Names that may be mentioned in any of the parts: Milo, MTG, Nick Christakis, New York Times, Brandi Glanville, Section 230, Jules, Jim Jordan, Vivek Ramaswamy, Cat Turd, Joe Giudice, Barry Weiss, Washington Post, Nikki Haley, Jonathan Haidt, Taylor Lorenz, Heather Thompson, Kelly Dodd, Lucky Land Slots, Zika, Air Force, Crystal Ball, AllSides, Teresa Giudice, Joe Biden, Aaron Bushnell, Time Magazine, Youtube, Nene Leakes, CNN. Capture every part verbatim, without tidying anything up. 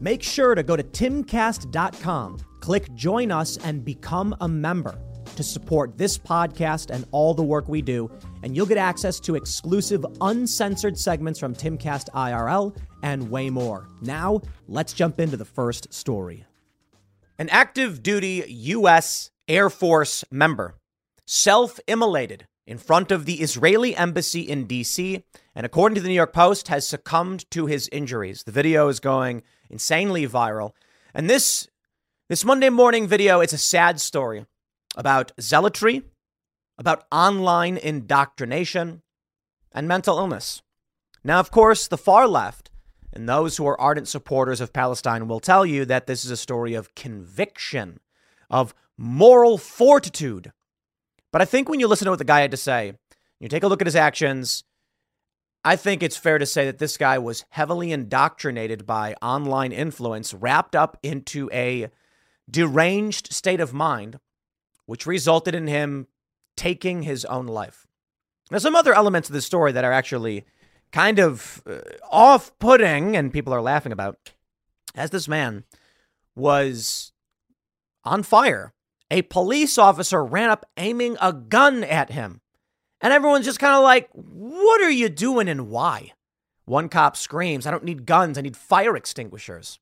Make sure to go to Tim Cast dot com, click Join Us, and become a member to support this podcast and all the work we do, and you'll get access to exclusive, uncensored segments from TimCast I R L and way more. Now, let's jump into the first story. An active-duty U S Air Force member self-immolated in front of the Israeli embassy in D C, and according to the New York Post, has succumbed to his injuries. The video is going insanely viral. And this, this Monday morning video, it's a sad story about zealotry, about online indoctrination, and mental illness. Now, of course, the far left and those who are ardent supporters of Palestine will tell you that this is a story of conviction, of moral fortitude. But I think when you listen to what the guy had to say, you take a look at his actions, I think it's fair to say that this guy was heavily indoctrinated by online influence, wrapped up into a deranged state of mind, which resulted in him taking his own life. There's some other elements of this story that are actually kind of uh, off-putting and people are laughing about. As this man was on fire, a police officer ran up aiming a gun at him. And everyone's just kind of like, what are you doing and why? One cop screams, I don't need guns, I need fire extinguishers.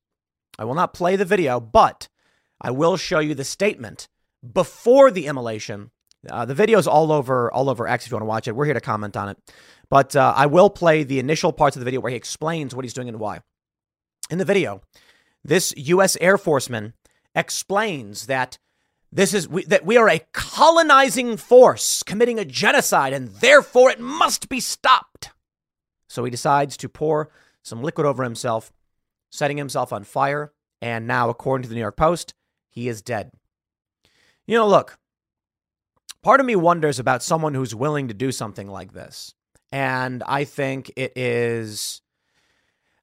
I will not play the video, but I will show you the statement before the immolation. Uh, the video's all over, all over X if you want to watch it. We're here to comment on it. But uh, I will play the initial parts of the video where he explains what he's doing and why. In the video, this U S Air Forceman explains that this is we, that we are a colonizing force committing a genocide, and therefore it must be stopped. So he decides to pour some liquid over himself, setting himself on fire. And now, according to the New York Post, he is dead. You know, look, part of me wonders about someone who's willing to do something like this. And I think it is,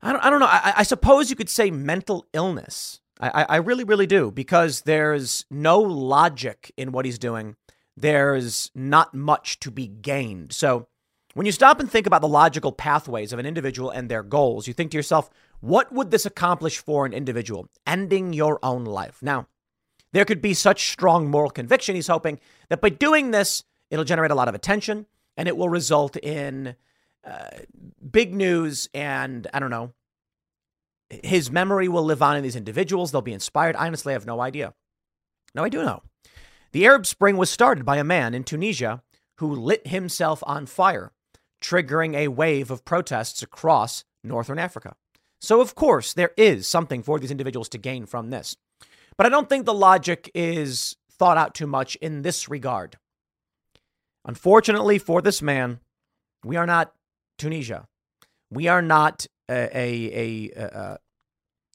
I don't, I don't know, I, I suppose you could say mental illness. I, I really, really do, because there's no logic in what he's doing. There's not much to be gained. So when you stop and think about the logical pathways of an individual and their goals, you think to yourself, what would this accomplish for an individual? Ending your own life. Now, there could be such strong moral conviction. He's hoping that by doing this, it'll generate a lot of attention and it will result in uh, big news. And I don't know, his memory will live on in these individuals. They'll be inspired. Honestly, I have no idea. No, I do know. The Arab Spring was started by a man in Tunisia who lit himself on fire, triggering a wave of protests across northern Africa. So, of course, there is something for these individuals to gain from this. But I don't think the logic is thought out too much in this regard. Unfortunately for this man, we are not Tunisia. We are not a, a, a, a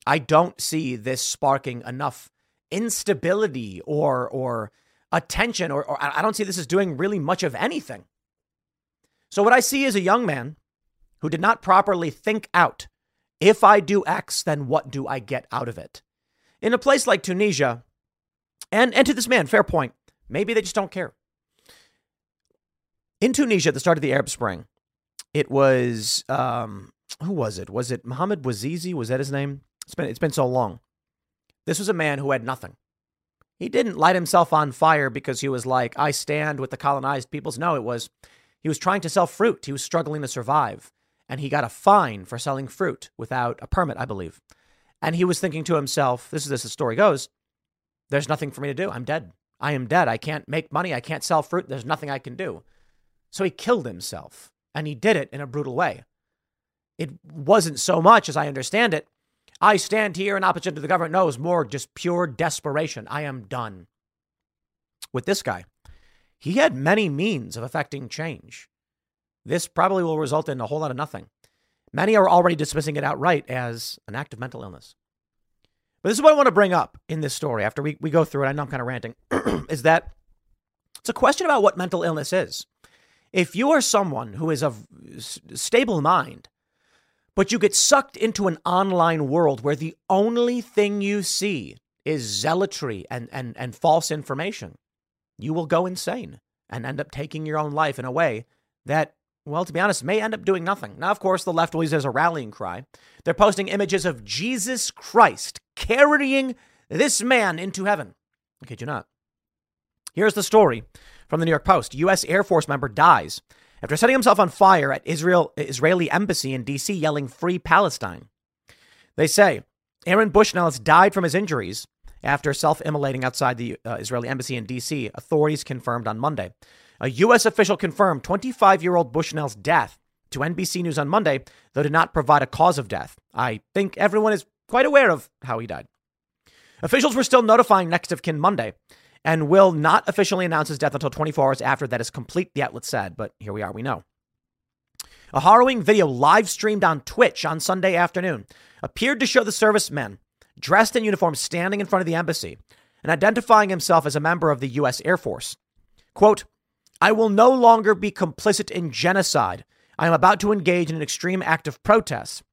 I don't see this sparking enough instability or or attention, or, or I don't see this as doing really much of anything. So what I see is a young man who did not properly think out, if I do X, then what do I get out of it? In a place like Tunisia, and, and to this man, fair point, maybe they just don't care. In Tunisia, at the start of the Arab Spring, it was, um, who was it? Was it Mohamed Bouazizi? Was that his name? It's been, it's been so long. This was a man who had nothing. He didn't light himself on fire because he was like, I stand with the colonized peoples. No, it was, he was trying to sell fruit. He was struggling to survive. And he got a fine for selling fruit without a permit, I believe. And he was thinking to himself, this is this, the story goes, there's nothing for me to do. I'm dead. I am dead. I can't make money. I can't sell fruit. There's nothing I can do. So he killed himself, and he did it in a brutal way. It wasn't so much, as I understand it, I stand here in opposition to the government. No, it was more just pure desperation. I am done. With this guy, he had many means of affecting change. This probably will result in a whole lot of nothing. Many are already dismissing it outright as an act of mental illness. But this is what I want to bring up in this story after we, we go through it. I know I'm kind of ranting, is that it's a question about what mental illness is. If you are someone who is of stable mind, but you get sucked into an online world where the only thing you see is zealotry and, and, and false information, you will go insane and end up taking your own life in a way that, well, to be honest, may end up doing nothing. Now, of course, the left always has a rallying cry. They're posting images of Jesus Christ carrying this man into heaven. I kid you not. Here's the story from the New York Post. U S Air Force member dies after setting himself on fire at Israel Israeli embassy in D C yelling "Free Palestine." They say Aaron Bushnell has died from his injuries after self-immolating outside the uh, Israeli embassy in D C, authorities confirmed on Monday. A U S official confirmed twenty-five-year-old Bushnell's death to N B C News on Monday, though did not provide a cause of death. I think everyone is quite aware of how he died. Officials were still notifying next of kin Monday and will not officially announce his death until twenty-four hours after that is complete, the outlet said. But here we are, we know. A harrowing video live streamed on Twitch on Sunday afternoon appeared to show the servicemen dressed in uniform standing in front of the embassy and identifying himself as a member of the U S Air Force. Quote, "I will no longer be complicit in genocide. I am about to engage in an extreme act of protest,"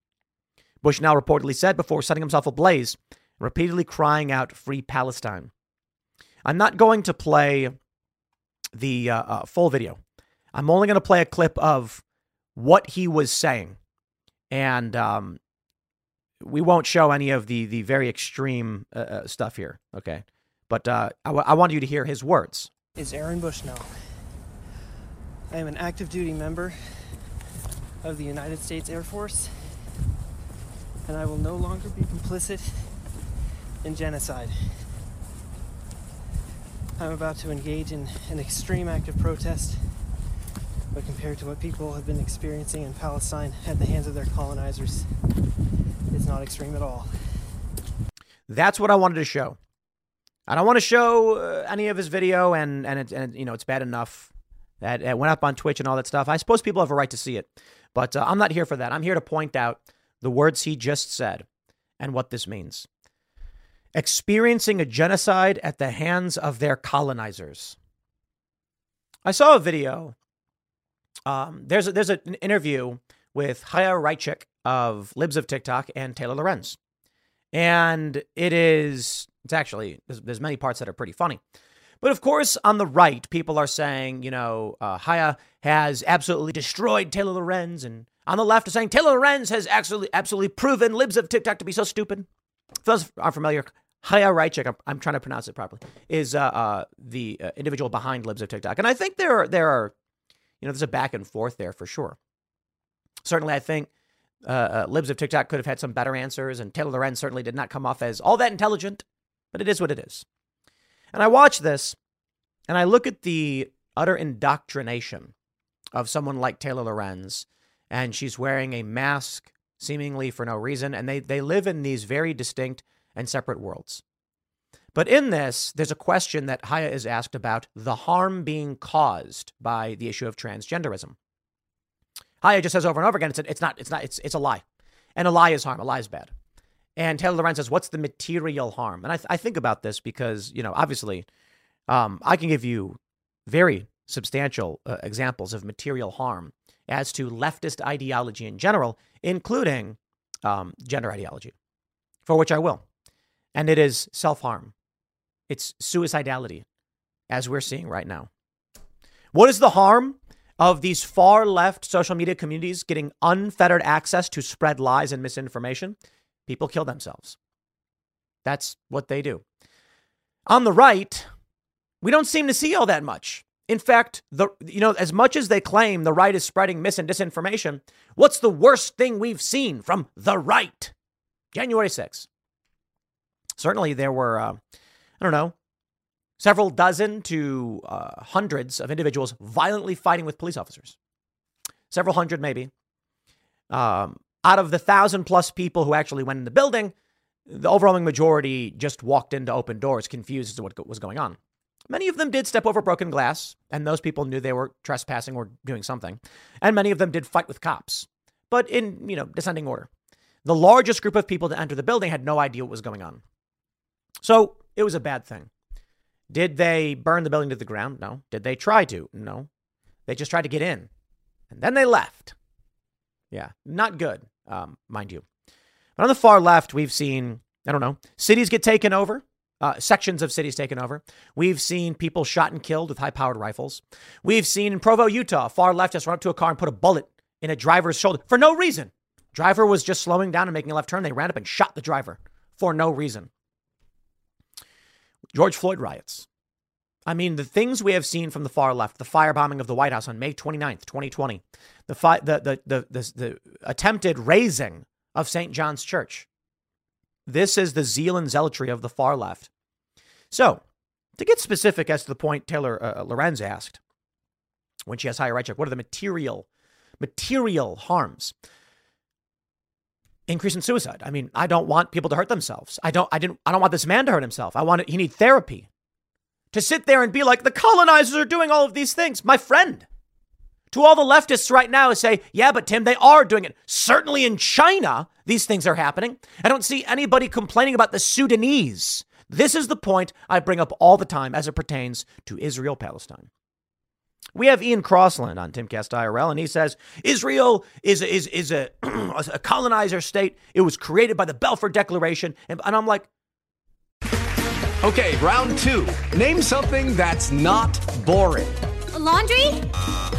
Bushnell reportedly said before setting himself ablaze, repeatedly crying out "Free Palestine." I'm not going to play the uh, uh, full video. I'm only going to play a clip of what he was saying. And um, we won't show any of the the very extreme uh, uh, stuff here. OK, but uh, I, w- I want you to hear his words. Is Aaron Bushnell. I am an active duty member of the United States Air Force, and I will no longer be complicit in genocide. I'm about to engage in an extreme act of protest, but compared to what people have been experiencing in Palestine at the hands of their colonizers, it's not extreme at all. That's what I wanted to show. I don't want to show uh, any of his video, and and, it, and you know it's bad enough that it went up on Twitch and all that stuff. I suppose people have a right to see it, but uh, I'm not here for that. I'm here to point out the words he just said and what this means. Experiencing a genocide at the hands of their colonizers. I saw a video. Um, there's a, there's a, an interview with Chaya Raichik of Libs of TikTok and Taylor Lorenz, and it is it's actually there's, there's many parts that are pretty funny, but of course on the right people are saying you know uh, Chaya has absolutely destroyed Taylor Lorenz, and on the left are saying Taylor Lorenz has actually absolutely proven Libs of TikTok to be so stupid. For those who aren't familiar, Chaya Raichik, I'm, I'm trying to pronounce it properly, is uh, uh, the uh, individual behind Libs of TikTok. And I think there are, there are, you know, there's a back and forth there for sure. Certainly, I think uh, uh, Libs of TikTok could have had some better answers, and Taylor Lorenz certainly did not come off as all that intelligent, but it is what it is. And I watch this, and I look at the utter indoctrination of someone like Taylor Lorenz, and she's wearing a mask seemingly for no reason, and they, they live in these very distinct and separate worlds. But in this, there's a question that Chaya is asked about the harm being caused by the issue of transgenderism. Chaya just says over and over again, it's it's not, it's not, it's it's a lie. And a lie is harm, a lie is bad. And Taylor Lorenz says, what's the material harm? And I, th- I think about this because, you know, obviously, um, I can give you very substantial uh, examples of material harm as to leftist ideology in general, including um, gender ideology, for which I will. And it is self-harm. It's suicidality, as we're seeing right now. What is the harm of these far-left social media communities getting unfettered access to spread lies and misinformation? People kill themselves. That's what they do. On the right, we don't seem to see all that much. In fact, the you know, as much as they claim the right is spreading mis and disinformation, what's the worst thing we've seen from the right? January sixth. Certainly there were, uh, I don't know, several dozen to uh, hundreds of individuals violently fighting with police officers. Several hundred, maybe. Um, out of the thousand plus people who actually went in the building, the overwhelming majority just walked into open doors, confused as to what was going on. Many of them did step over broken glass, and those people knew they were trespassing or doing something. And many of them did fight with cops, but in, you know, descending order. The largest group of people to enter the building had no idea what was going on. So it was a bad thing. Did they burn the building to the ground? No. Did they try to? No. They just tried to get in. And then they left. Yeah, not good, um, mind you. But on the far left, we've seen, I don't know, cities get taken over, uh, sections of cities taken over. We've seen people shot and killed with high-powered rifles. We've seen in Provo, Utah, far left just run up to a car and put a bullet in a driver's shoulder for no reason. Driver was just slowing down and making a left turn. They ran up and shot the driver for no reason. George Floyd riots. I mean, the things we have seen from the far left, the firebombing of the White House on May twenty-ninth, twenty twenty, the fi- the, the, the, the, the attempted razing of Saint John's Church. This is the zeal and zealotry of the far left. So to get specific as to the point Taylor uh, Lorenz asked when she has Chaya Raichik, what are the material, material harms? Increase in suicide. I mean, I don't want people to hurt themselves. I don't I didn't I don't want this man to hurt himself. I want it, he need therapy. To sit there and be like, the colonizers are doing all of these things. My friend, to all the leftists right now, say, yeah, but Tim, they are doing it. Certainly in China, these things are happening. I don't see anybody complaining about the Sudanese. This is the point I bring up all the time as it pertains to Israel, Palestine. We have Ian Crossland on TimCast I R L, and he says, Israel is, is, is a, a colonizer state. It was created by the Balfour Declaration. And, and I'm like, okay, round two. Name something that's not boring. A laundry?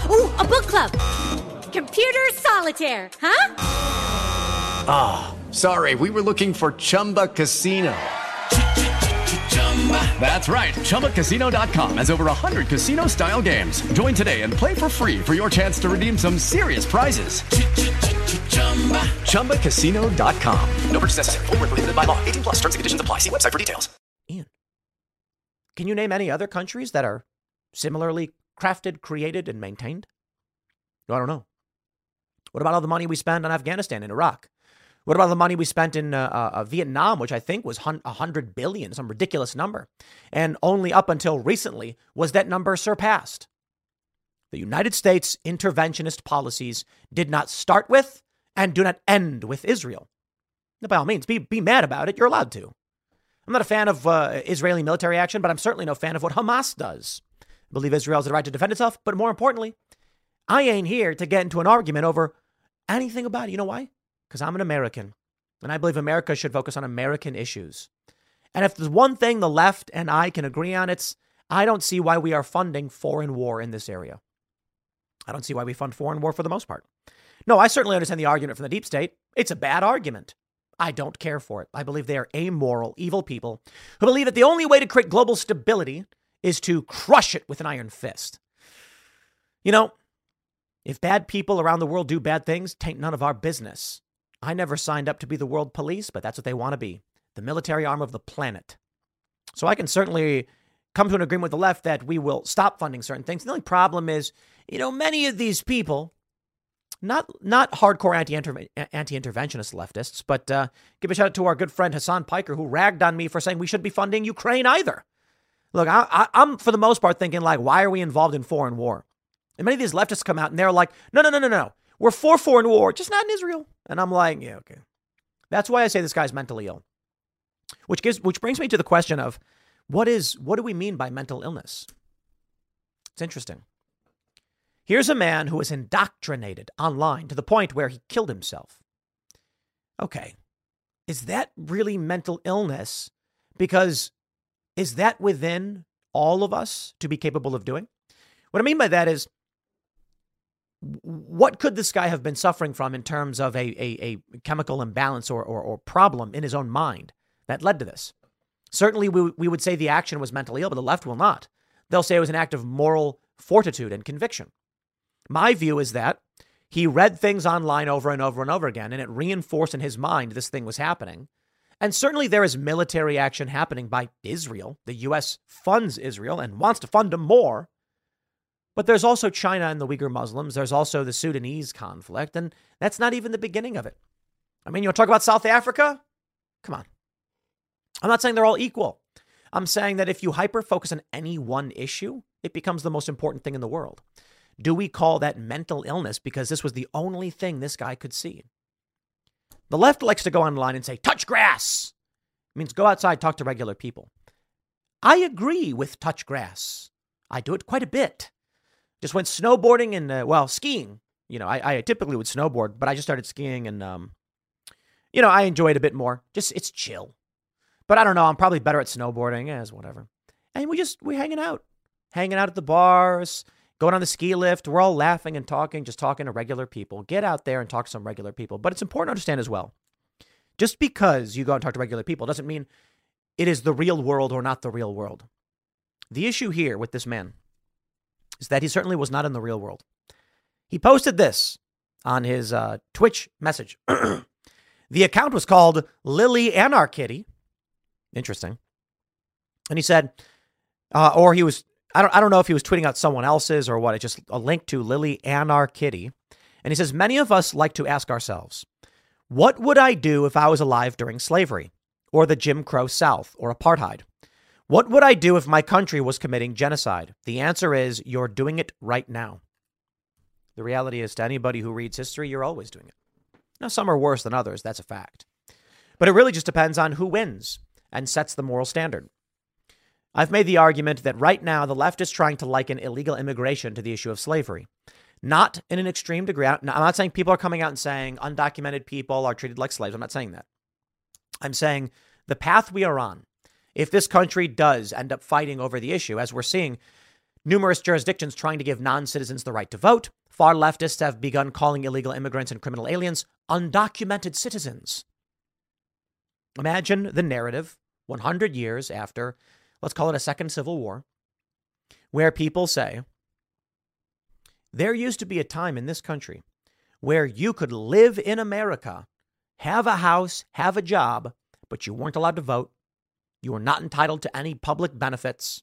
Ooh, a book club. Computer solitaire, huh? Ah, oh, sorry. We were looking for Chumba Casino. That's right. Chumba Casino dot com has over one hundred casino-style games. Join today and play for free for your chance to redeem some serious prizes. Chumba Casino dot com. No purchase necessary. Void where prohibited by law. eighteen plus. Terms and conditions apply. See website for details. Ian, can you name any other countries that are similarly crafted, created, and maintained? No, I don't know. What about all the money we spend on Afghanistan and Iraq? What about the money we spent in uh, uh, Vietnam, which I think was one hundred billion dollars, some ridiculous number? And only up until recently was that number surpassed. The United States interventionist policies did not start with and do not end with Israel. Now, by all means, be, be mad about it. You're allowed to. I'm not a fan of uh, Israeli military action, but I'm certainly no fan of what Hamas does. I believe Israel has the right to defend itself. But more importantly, I ain't here to get into an argument over anything about it. You know why? Because I'm an American, and I believe America should focus on American issues. And if there's one thing the left and I can agree on, it's I don't see why we are funding foreign war in this area. I don't see why we fund foreign war for the most part. No, I certainly understand the argument from the deep state. It's a bad argument. I don't care for it. I believe they are amoral, evil people who believe that the only way to create global stability is to crush it with an iron fist. You know, if bad people around the world do bad things, tain't none of our business. I never signed up to be the world police, but that's what they want to be, the military arm of the planet. So I can certainly come to an agreement with the left that we will stop funding certain things. The only problem is, you know, many of these people, not not hardcore anti-inter- anti-interventionist leftists, but uh, give a shout out to our good friend Hassan Piker, who ragged on me for saying we shouldn't be funding Ukraine either. Look, I, I, I'm for the most part thinking, like, why are we involved in foreign war? And many of these leftists come out and they're like, no, no, no, no, no. We're for foreign war, just not in Israel. And I'm like, yeah, okay. That's why I say this guy's mentally ill, which gives, which brings me to the question of what is, what do we mean by mental illness? It's interesting. Here's a man who was indoctrinated online to the point where he killed himself. Okay. Is that really mental illness? Because is that within all of us to be capable of doing? What I mean by that is, what could this guy have been suffering from in terms of a a, a chemical imbalance or, or or problem in his own mind that led to this? Certainly, we we would say the action was mentally ill, but the left will not. They'll say it was an act of moral fortitude and conviction. My view is that he read things online over and over and over again, and it reinforced in his mind this thing was happening. And certainly there is military action happening by Israel. The U S funds Israel and wants to fund them more. But there's also China and the Uyghur Muslims. There's also the Sudanese conflict. And that's not even the beginning of it. I mean, you want to talk about South Africa? Come on. I'm not saying they're all equal. I'm saying that if you hyper-focus on any one issue, it becomes the most important thing in the world. Do we call that mental illness because this was the only thing this guy could see? The left likes to go online and say, touch grass. It means go outside, talk to regular people. I agree with touch grass. I do it quite a bit. Just went snowboarding and, uh, well, skiing. You know, I, I typically would snowboard, but I just started skiing and, um, you know, I enjoy it a bit more. Just, it's chill. But I don't know, I'm probably better at snowboarding as whatever. And we just, we're hanging out. Hanging out at the bars, going on the ski lift. We're all laughing and talking, just talking to regular people. Get out there and talk to some regular people. But it's important to understand as well, just because you go and talk to regular people doesn't mean it is the real world or not the real world. The issue here with this man is that he certainly was not in the real world. He posted this on his uh, Twitch message. The account was called Lily Anarkitty. Interesting. And he said, uh, or he was, I don't, I don't know if he was tweeting out someone else's or what. It's just a link to Lily Anarkitty. And he says, many of us like to ask ourselves, what would I do if I was alive during slavery or the Jim Crow South or apartheid? What would I do if my country was committing genocide? The answer is you're doing it right now. The reality is, to anybody who reads history, you're always doing it. Now, some are worse than others. That's a fact. But it really just depends on who wins and sets the moral standard. I've made the argument that right now the left is trying to liken illegal immigration to the issue of slavery. Not in an extreme degree. I'm not saying people are coming out and saying undocumented people are treated like slaves. I'm not saying that. I'm saying the path we are on, if this country does end up fighting over the issue, as we're seeing numerous jurisdictions trying to give non-citizens the right to vote, far leftists have begun calling illegal immigrants and criminal aliens undocumented citizens. Imagine the narrative one hundred years after, let's call it a second civil war, where people say, there used to be a time in this country where you could live in America, have a house, have a job, but you weren't allowed to vote. You were not entitled to any public benefits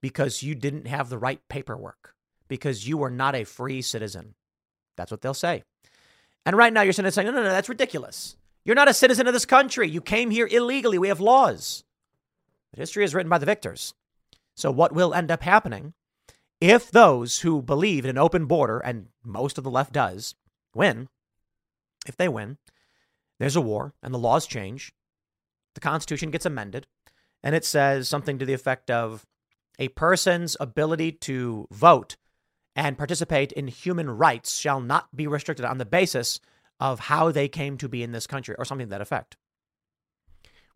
because you didn't have the right paperwork, because you were not a free citizen. That's what they'll say. And right now you're sitting there saying, no, no, no, that's ridiculous. You're not a citizen of this country. You came here illegally. We have laws. But history is written by the victors. So what will end up happening if those who believe in an open border, and most of the left does, win? If they win, there's a war and the laws change. The Constitution gets amended and it says something to the effect of a person's ability to vote and participate in human rights shall not be restricted on the basis of how they came to be in this country or something to that effect.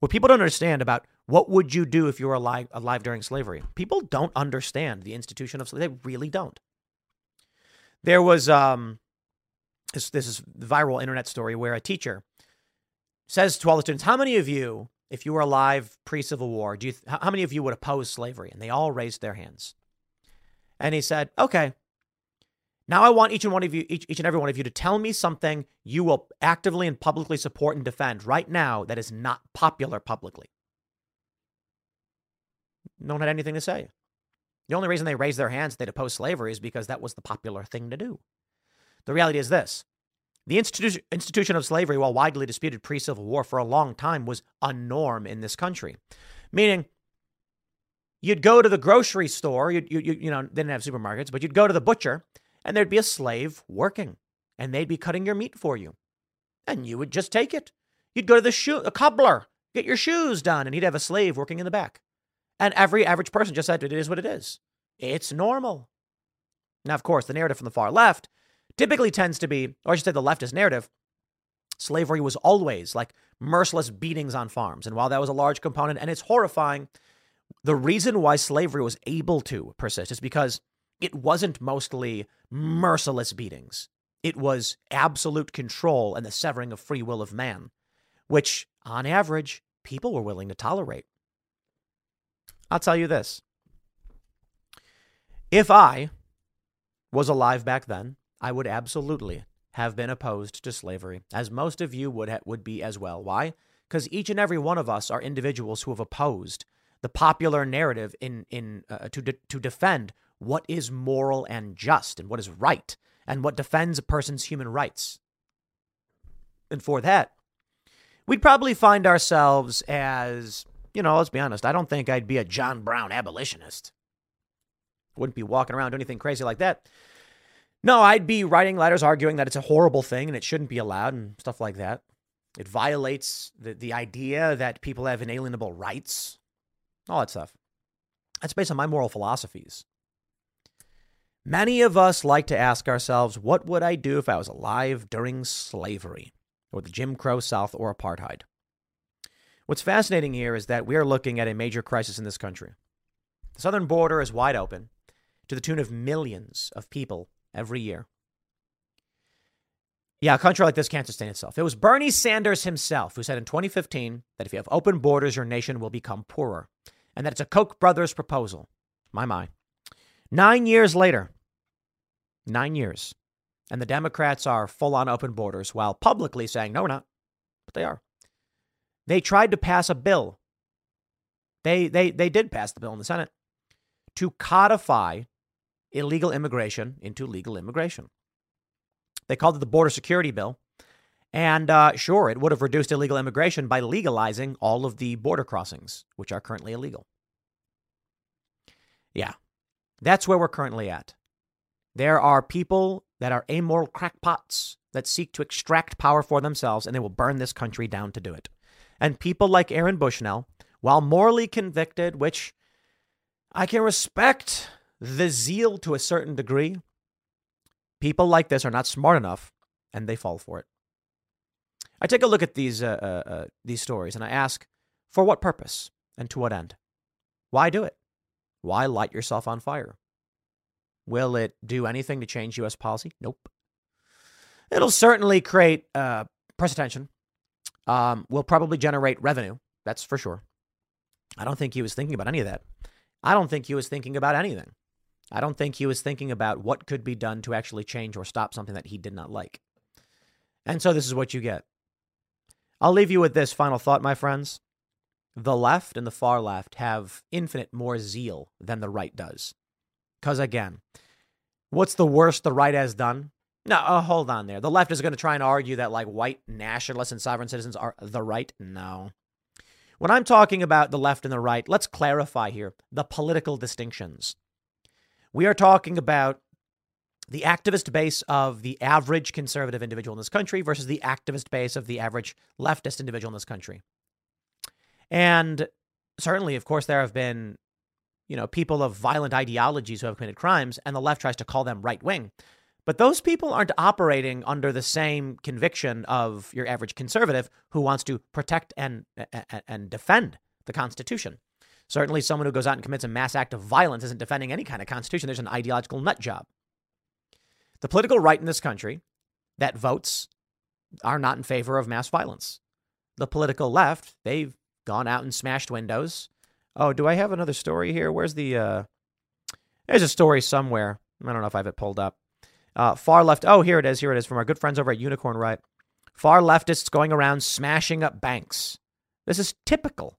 What people don't understand about what would you do if you were alive, alive during slavery? People don't understand the institution of slavery. They really don't. There was um, this, this is a viral internet story where a teacher says to all the students, how many of you, if you were alive pre-Civil War, do you th- how many of you would oppose slavery? And they all raised their hands. And he said, okay, now I want each and one of you, each, each and every one of you to tell me something you will actively and publicly support and defend right now that is not popular publicly. No one had anything to say. The only reason they raised their hands, they'd oppose slavery, is because that was the popular thing to do. The reality is this. The institu- institution of slavery, while widely disputed pre-Civil War for a long time, was a norm in this country. Meaning, you'd go to the grocery store, you'd, you, you, you know, they didn't have supermarkets, but you'd go to the butcher, and there'd be a slave working, and they'd be cutting your meat for you. And you would just take it. You'd go to the shoe, a cobbler, get your shoes done, and he'd have a slave working in the back. And every average person just said, it is what it is. It's normal. Now, of course, the narrative from the far left typically tends to be, or I should say the leftist narrative, slavery was always like merciless beatings on farms. And while that was a large component, and it's horrifying, the reason why slavery was able to persist is because it wasn't mostly merciless beatings. It was absolute control and the severing of free will of man, which on average, people were willing to tolerate. I'll tell you this. If I was alive back then, I would absolutely have been opposed to slavery, as most of you would ha- would be as well. Why? Because each and every one of us are individuals who have opposed the popular narrative in in uh, to de- to defend what is moral and just and what is right and what defends a person's human rights. And for that, we'd probably find ourselves as, you know, let's be honest, I don't think I'd be a John Brown abolitionist. I wouldn't be walking around doing anything crazy like that. No, I'd be writing letters arguing that it's a horrible thing and it shouldn't be allowed and stuff like that. It violates the, the idea that people have inalienable rights, all that stuff. That's based on my moral philosophies. Many of us like to ask ourselves, what would I do if I was alive during slavery or the Jim Crow South or apartheid? What's fascinating here is that we are looking at a major crisis in this country. The southern border is wide open to the tune of millions of people every year. Yeah, a country like this can't sustain itself. It was Bernie Sanders himself who said in twenty fifteen that if you have open borders, your nation will become poorer, and that it's a Koch brothers proposal. My, my. Nine years later, nine years, and the Democrats are full on open borders while publicly saying, no, we're not, but they are. They tried to pass a bill. They, they, they did pass the bill in the Senate to codify illegal immigration into legal immigration. They called it the Border Security Bill. And uh, sure, it would have reduced illegal immigration by legalizing all of the border crossings, which are currently illegal. Yeah, that's where we're currently at. There are people that are amoral crackpots that seek to extract power for themselves, and they will burn this country down to do it. And people like Aaron Bushnell, while morally convicted, which I can respect the zeal to a certain degree, people like this are not smart enough, and they fall for it. I take a look at these uh, uh, uh, these stories, and I ask, for what purpose and to what end? Why do it? Why light yourself on fire? Will it do anything to change U S policy? Nope. It'll certainly create uh, press attention. Um, will probably generate revenue. That's for sure. I don't think he was thinking about any of that. I don't think he was thinking about anything. I don't think he was thinking about what could be done to actually change or stop something that he did not like. And so this is what you get. I'll leave you with this final thought, my friends. The left and the far left have infinite more zeal than the right does. Because again, what's the worst the right has done? No, oh, hold on there. The left is going to try and argue that like white nationalists and sovereign citizens are the right. No. When I'm talking about the left and the right, let's clarify here the political distinctions. We are talking about the activist base of the average conservative individual in this country versus the activist base of the average leftist individual in this country. And certainly, of course, there have been, you know, people of violent ideologies who have committed crimes, and the left tries to call them right wing. But those people aren't operating under the same conviction of your average conservative who wants to protect and, and and defend the Constitution. Certainly someone who goes out and commits a mass act of violence isn't defending any kind of Constitution. There's an ideological nut job. The political right in this country that votes are not in favor of mass violence. The political left, they've gone out and smashed windows. Oh, do I have another story here? Where's the, uh, there's a story somewhere. I don't know if I have it pulled up. Uh, far left. Oh, here it is. Here it is from our good friends over at Unicorn Right. Far leftists going around smashing up banks. This is typical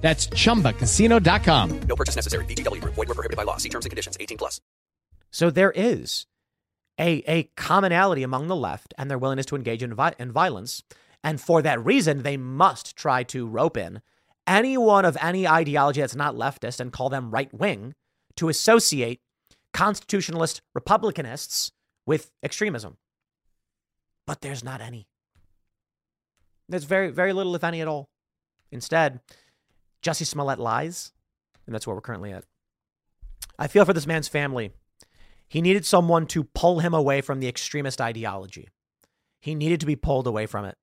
That's chumba casino dot com. No purchase necessary. V G W Group. Void where prohibited by law. See terms and conditions. eighteen plus. So there is a, a commonality among the left and their willingness to engage in, vi- in violence. And for that reason, they must try to rope in anyone of any ideology that's not leftist and call them right wing to associate constitutionalist republicanists with extremism. But there's not any. There's very, very little, if any at all. Instead, Jussie Smollett lies, and that's where we're currently at. I feel for this man's family. He needed someone to pull him away from the extremist ideology. He needed to be pulled away from it.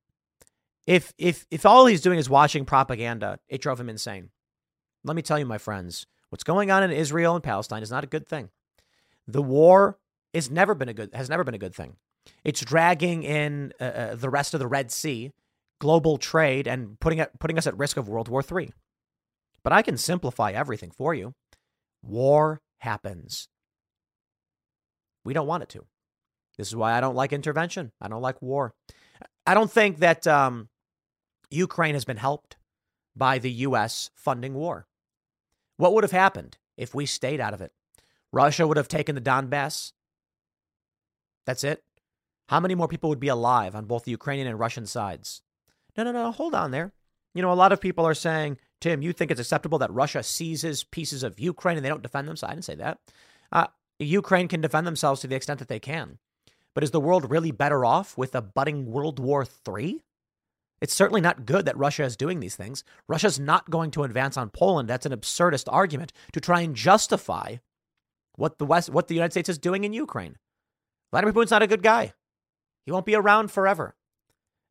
If if if all he's doing is watching propaganda, it drove him insane. Let me tell you, my friends, what's going on in Israel and Palestine is not a good thing. The war is never been a good has never been a good thing. It's dragging in uh, uh, the rest of the Red Sea, global trade, and putting at, putting us at risk of World War Three. But I can simplify everything for you. War happens. We don't want it to. This is why I don't like intervention. I don't like war. I don't think that um, Ukraine has been helped by the U S funding war. What would have happened if we stayed out of it? Russia would have taken the Donbass. That's it. How many more people would be alive on both the Ukrainian and Russian sides? No, no, no, hold on there. You know, a lot of people are saying, Tim, you think it's acceptable that Russia seizes pieces of Ukraine and they don't defend themselves? I didn't say that. Uh, Ukraine can defend themselves to the extent that they can. But is the world really better off with a budding World War Three? It's certainly not good that Russia is doing these things. Russia's not going to advance on Poland. That's an absurdist argument to try and justify what the West, what the United States is doing in Ukraine. Vladimir Putin's not a good guy. He won't be around forever.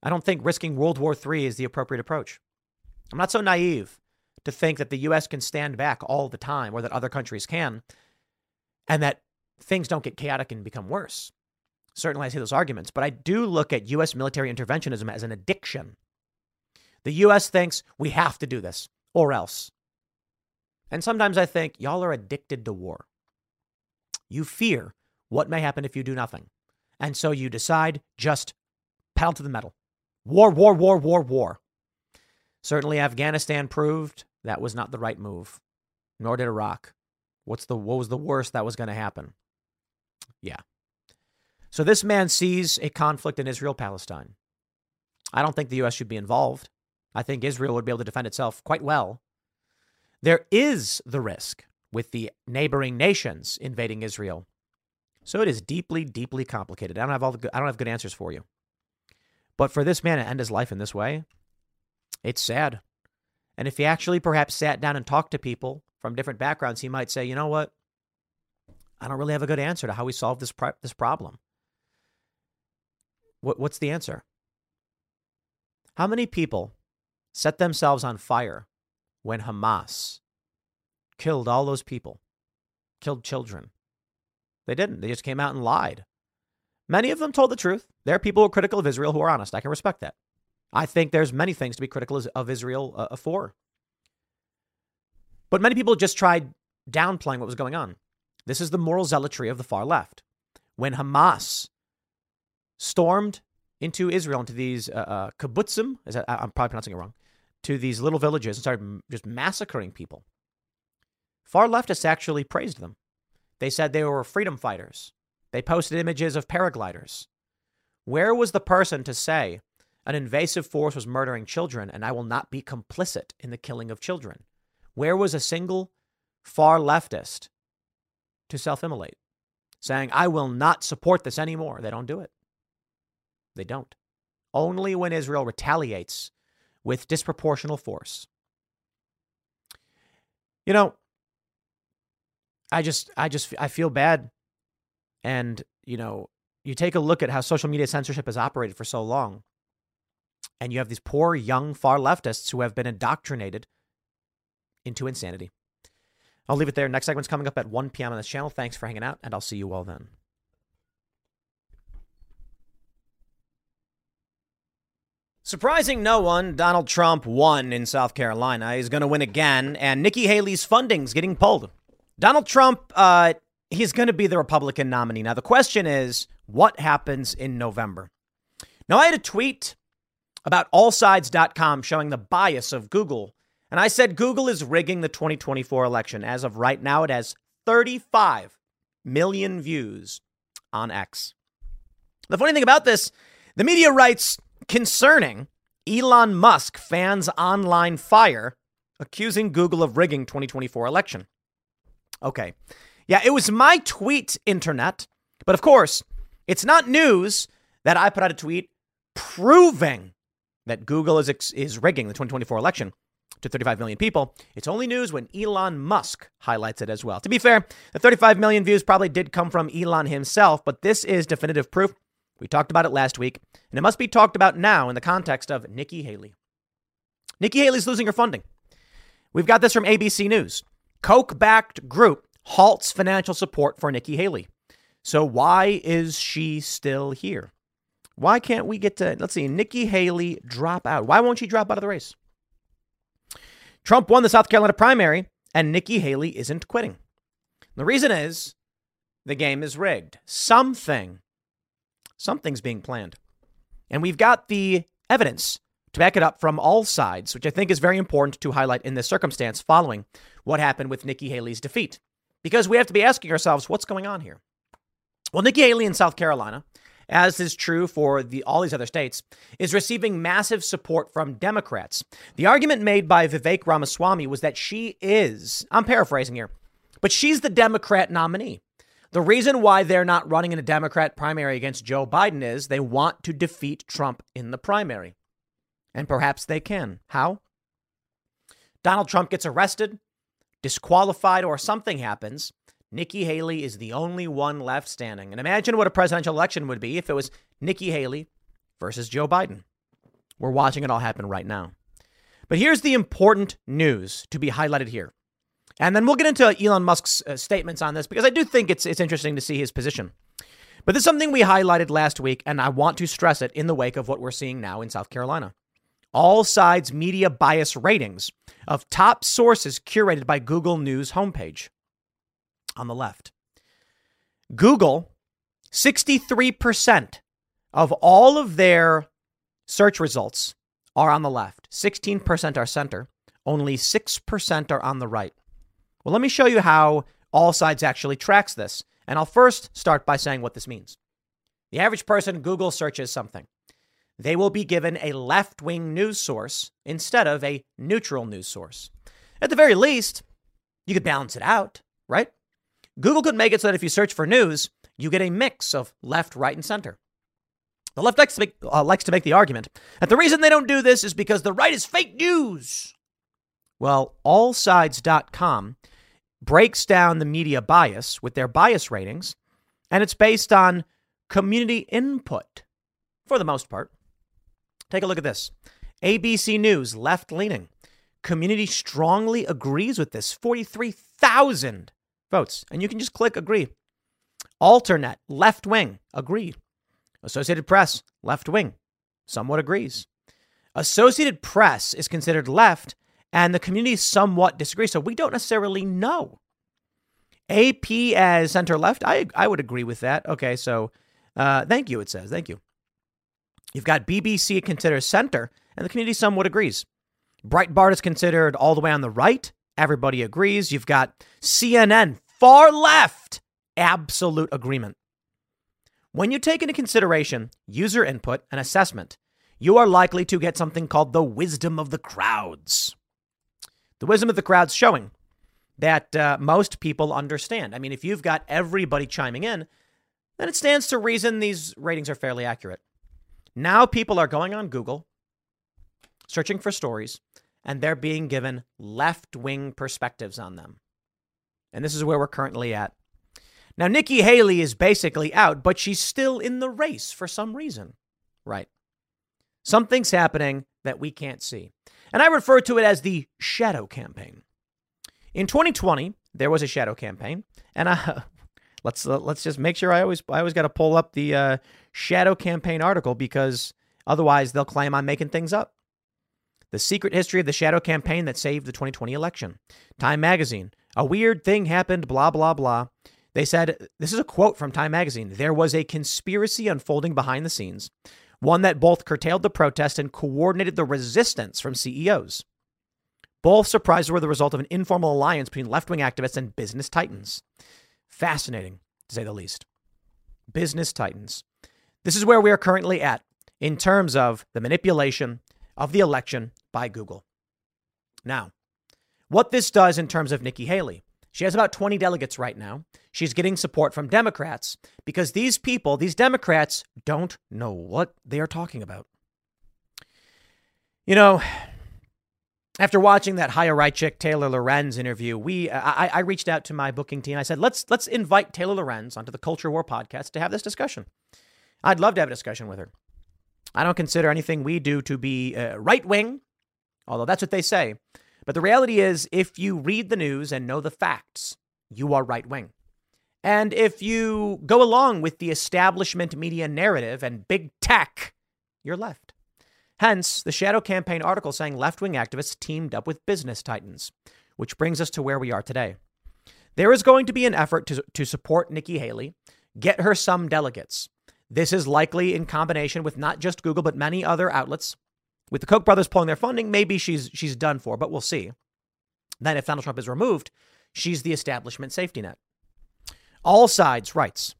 I don't think risking World War Three is the appropriate approach. I'm not so naive to think that the U S can stand back all the time or that other countries can and that things don't get chaotic and become worse. Certainly, I see those arguments, but I do look at U S military interventionism as an addiction. The U S thinks we have to do this or else. And sometimes I think y'all are addicted to war. You fear what may happen if you do nothing. And so you decide just pedal to the metal. War, war, war, war, war. Certainly, Afghanistan proved that was not the right move, nor did Iraq. What's the, what was the worst that was going to happen? Yeah. So this man sees a conflict in Israel-Palestine. I don't think the U S should be involved. I think Israel would be able to defend itself quite well. There is the risk with the neighboring nations invading Israel. So it is deeply, deeply complicated. I don't have all the, I don't have good answers for you. But for this man to end his life in this way, it's sad. And if he actually perhaps sat down and talked to people from different backgrounds, he might say, you know what? I don't really have a good answer to how we solve this pro- this problem. What's the answer? How many people set themselves on fire when Hamas killed all those people, killed children? They didn't. They just came out and lied. Many of them told the truth. There are people who are critical of Israel who are honest. I can respect that. I think there's many things to be critical of Israel uh, for. But many people just tried downplaying what was going on. This is the moral zealotry of the far left. When Hamas stormed into Israel, into these uh, uh, kibbutzim, is that, I'm probably pronouncing it wrong, to these little villages and started m- just massacring people. Far leftists actually praised them. They said they were freedom fighters. They posted images of paragliders. Where was the person to say an invasive force was murdering children and I will not be complicit in the killing of children? Where was a single far leftist to self-immolate, saying, I will not support this anymore? They don't do it. They don't. Only when Israel retaliates with disproportional force. You know, I just, I just, I feel bad. And, you know, you take a look at how social media censorship has operated for so long. And you have these poor, young, far leftists who have been indoctrinated into insanity. I'll leave it there. Next segment's coming up at one p.m. on this channel. Thanks for hanging out, and I'll see you all then. Surprising no one, Donald Trump won in South Carolina. He's going to win again, and Nikki Haley's funding's getting pulled. Donald Trump, uh, he's going to be the Republican nominee. Now, the question is, what happens in November? Now, I had a tweet about all sides dot com showing the bias of Google, and I said Google is rigging the twenty twenty-four election. As of right now, it has thirty-five million views on X. The funny thing about this, the media writes, concerning Elon Musk fans online fire, accusing Google of rigging twenty twenty-four election. Okay. Yeah, it was my tweet, internet. But of course, it's not news that I put out a tweet proving that Google is is rigging the twenty twenty-four election to thirty-five million people. It's only news when Elon Musk highlights it as well. To be fair, the thirty-five million views probably did come from Elon himself, but this is definitive proof. We talked about it last week, and it must be talked about now in the context of Nikki Haley. Nikki Haley's losing her funding. We've got this from A B C News. Koch-backed group halts financial support for Nikki Haley. So why is she still here? Why can't we get to, let's see, Nikki Haley drop out? Why won't she drop out of the race? Trump won the South Carolina primary, and Nikki Haley isn't quitting. The reason is the game is rigged. Something Something's being planned. And we've got the evidence to back it up from all sides, which I think is very important to highlight in this circumstance following what happened with Nikki Haley's defeat, because we have to be asking ourselves, what's going on here? Well, Nikki Haley in South Carolina, as is true for the, all these other states, is receiving massive support from Democrats. The argument made by Vivek Ramaswamy was that she is, I'm paraphrasing here, but she's the Democrat nominee. The reason why they're not running in a Democrat primary against Joe Biden is they want to defeat Trump in the primary. And perhaps they can. How? Donald Trump gets arrested, disqualified, or something happens. Nikki Haley is the only one left standing. And imagine what a presidential election would be if it was Nikki Haley versus Joe Biden. We're watching it all happen right now. But here's the important news to be highlighted here. And then we'll get into Elon Musk's uh, statements on this, because I do think it's it's interesting to see his position. But there's something we highlighted last week, and I want to stress it in the wake of what we're seeing now in South Carolina. All sides media bias ratings of top sources curated by Google News homepage. On the left, Google, sixty-three percent of all of their search results are on the left. sixteen percent are center. Only six percent are on the right. Well, let me show you how All Sides actually tracks this. And I'll first start by saying what this means. The average person Google searches something. They will be given a left-wing news source instead of a neutral news source. At the very least, you could balance it out, right? Google could make it so that if you search for news, you get a mix of left, right, and center. The left likes to make, uh, likes to make the argument that the reason they don't do this is because the right is fake news. Well, all sides dot com breaks down the media bias with their bias ratings, and it's based on community input for the most part. Take a look at this. A B C News, left-leaning. Community strongly agrees with this. forty-three thousand votes. And you can just click agree. Alternet, left wing, agree. Associated Press, left wing, somewhat agrees. Associated Press is considered left, and the community somewhat disagrees. So we don't necessarily know. A P as center left. I I would agree with that. Okay, so uh, thank you, it says. Thank you. You've got B B C considered center, and the community somewhat agrees. Breitbart is considered all the way on the right. Everybody agrees. You've got C N N, far left, absolute agreement. When you take into consideration user input and assessment, you are likely to get something called the wisdom of the crowds. The wisdom of the crowds showing that uh, most people understand. I mean, if you've got everybody chiming in, then it stands to reason these ratings are fairly accurate. Now people are going on Google, searching for stories, and they're being given left-wing perspectives on them. And this is where we're currently at. Now, Nikki Haley is basically out, but she's still in the race for some reason. Right. Something's happening that we can't see. And I refer to it as the shadow campaign. In twenty twenty, there was a shadow campaign. And I, let's uh, let's just make sure I always, I always got to pull up the uh, shadow campaign article, because otherwise they'll claim I'm making things up. The Secret History of the Shadow Campaign That Saved the twenty twenty Election. Time Magazine. A weird thing happened, blah, blah, blah. They said, this is a quote from Time Magazine, there was a conspiracy unfolding behind the scenes, one that both curtailed the protest and coordinated the resistance from C E Os. Both surprises were the result of an informal alliance between left-wing activists and business titans. Fascinating, to say the least. Business titans. This is where we are currently at in terms of the manipulation of the election by Google. Now, what this does in terms of Nikki Haley, she has about twenty delegates right now. She's getting support from Democrats because these people, these Democrats, don't know what they are talking about. You know, after watching that Chaya Raichik Taylor Lorenz interview, we I, I reached out to my booking team. I said, let's let's invite Taylor Lorenz onto the Culture War podcast to have this discussion. I'd love to have a discussion with her. I don't consider anything we do to be uh, right-wing, although that's what they say. But the reality is, if you read the news and know the facts, you are right-wing. And if you go along with the establishment media narrative and big tech, you're left. Hence, the shadow campaign article saying left-wing activists teamed up with business titans, which brings us to where we are today. There is going to be an effort to, to support Nikki Haley, get her some delegates. This is likely in combination with not just Google, but many other outlets. with the Koch brothers pulling their funding, maybe she's she's done for, but we'll see. Then if Donald Trump is removed, she's the establishment safety net. AllSides writes,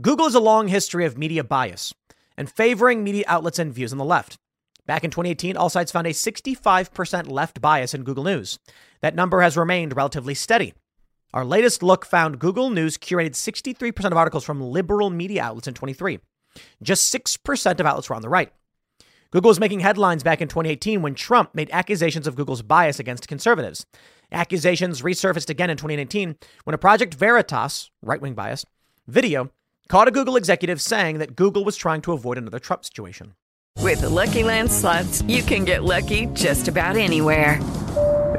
Google has a long history of media bias and favoring media outlets and views on the left. Back in twenty eighteen, AllSides found a sixty-five percent left bias in Google News. That number has remained relatively steady. Our latest look found Google News curated sixty-three percent of articles from liberal media outlets in twenty-three. Just six percent of outlets were on the right. Google was making headlines back in twenty eighteen when Trump made accusations of Google's bias against conservatives. Accusations resurfaced again in twenty nineteen when a Project Veritas, right-wing bias, video caught a Google executive saying that Google was trying to avoid another Trump situation. With the Lucky Land Slots, you can get lucky just about anywhere.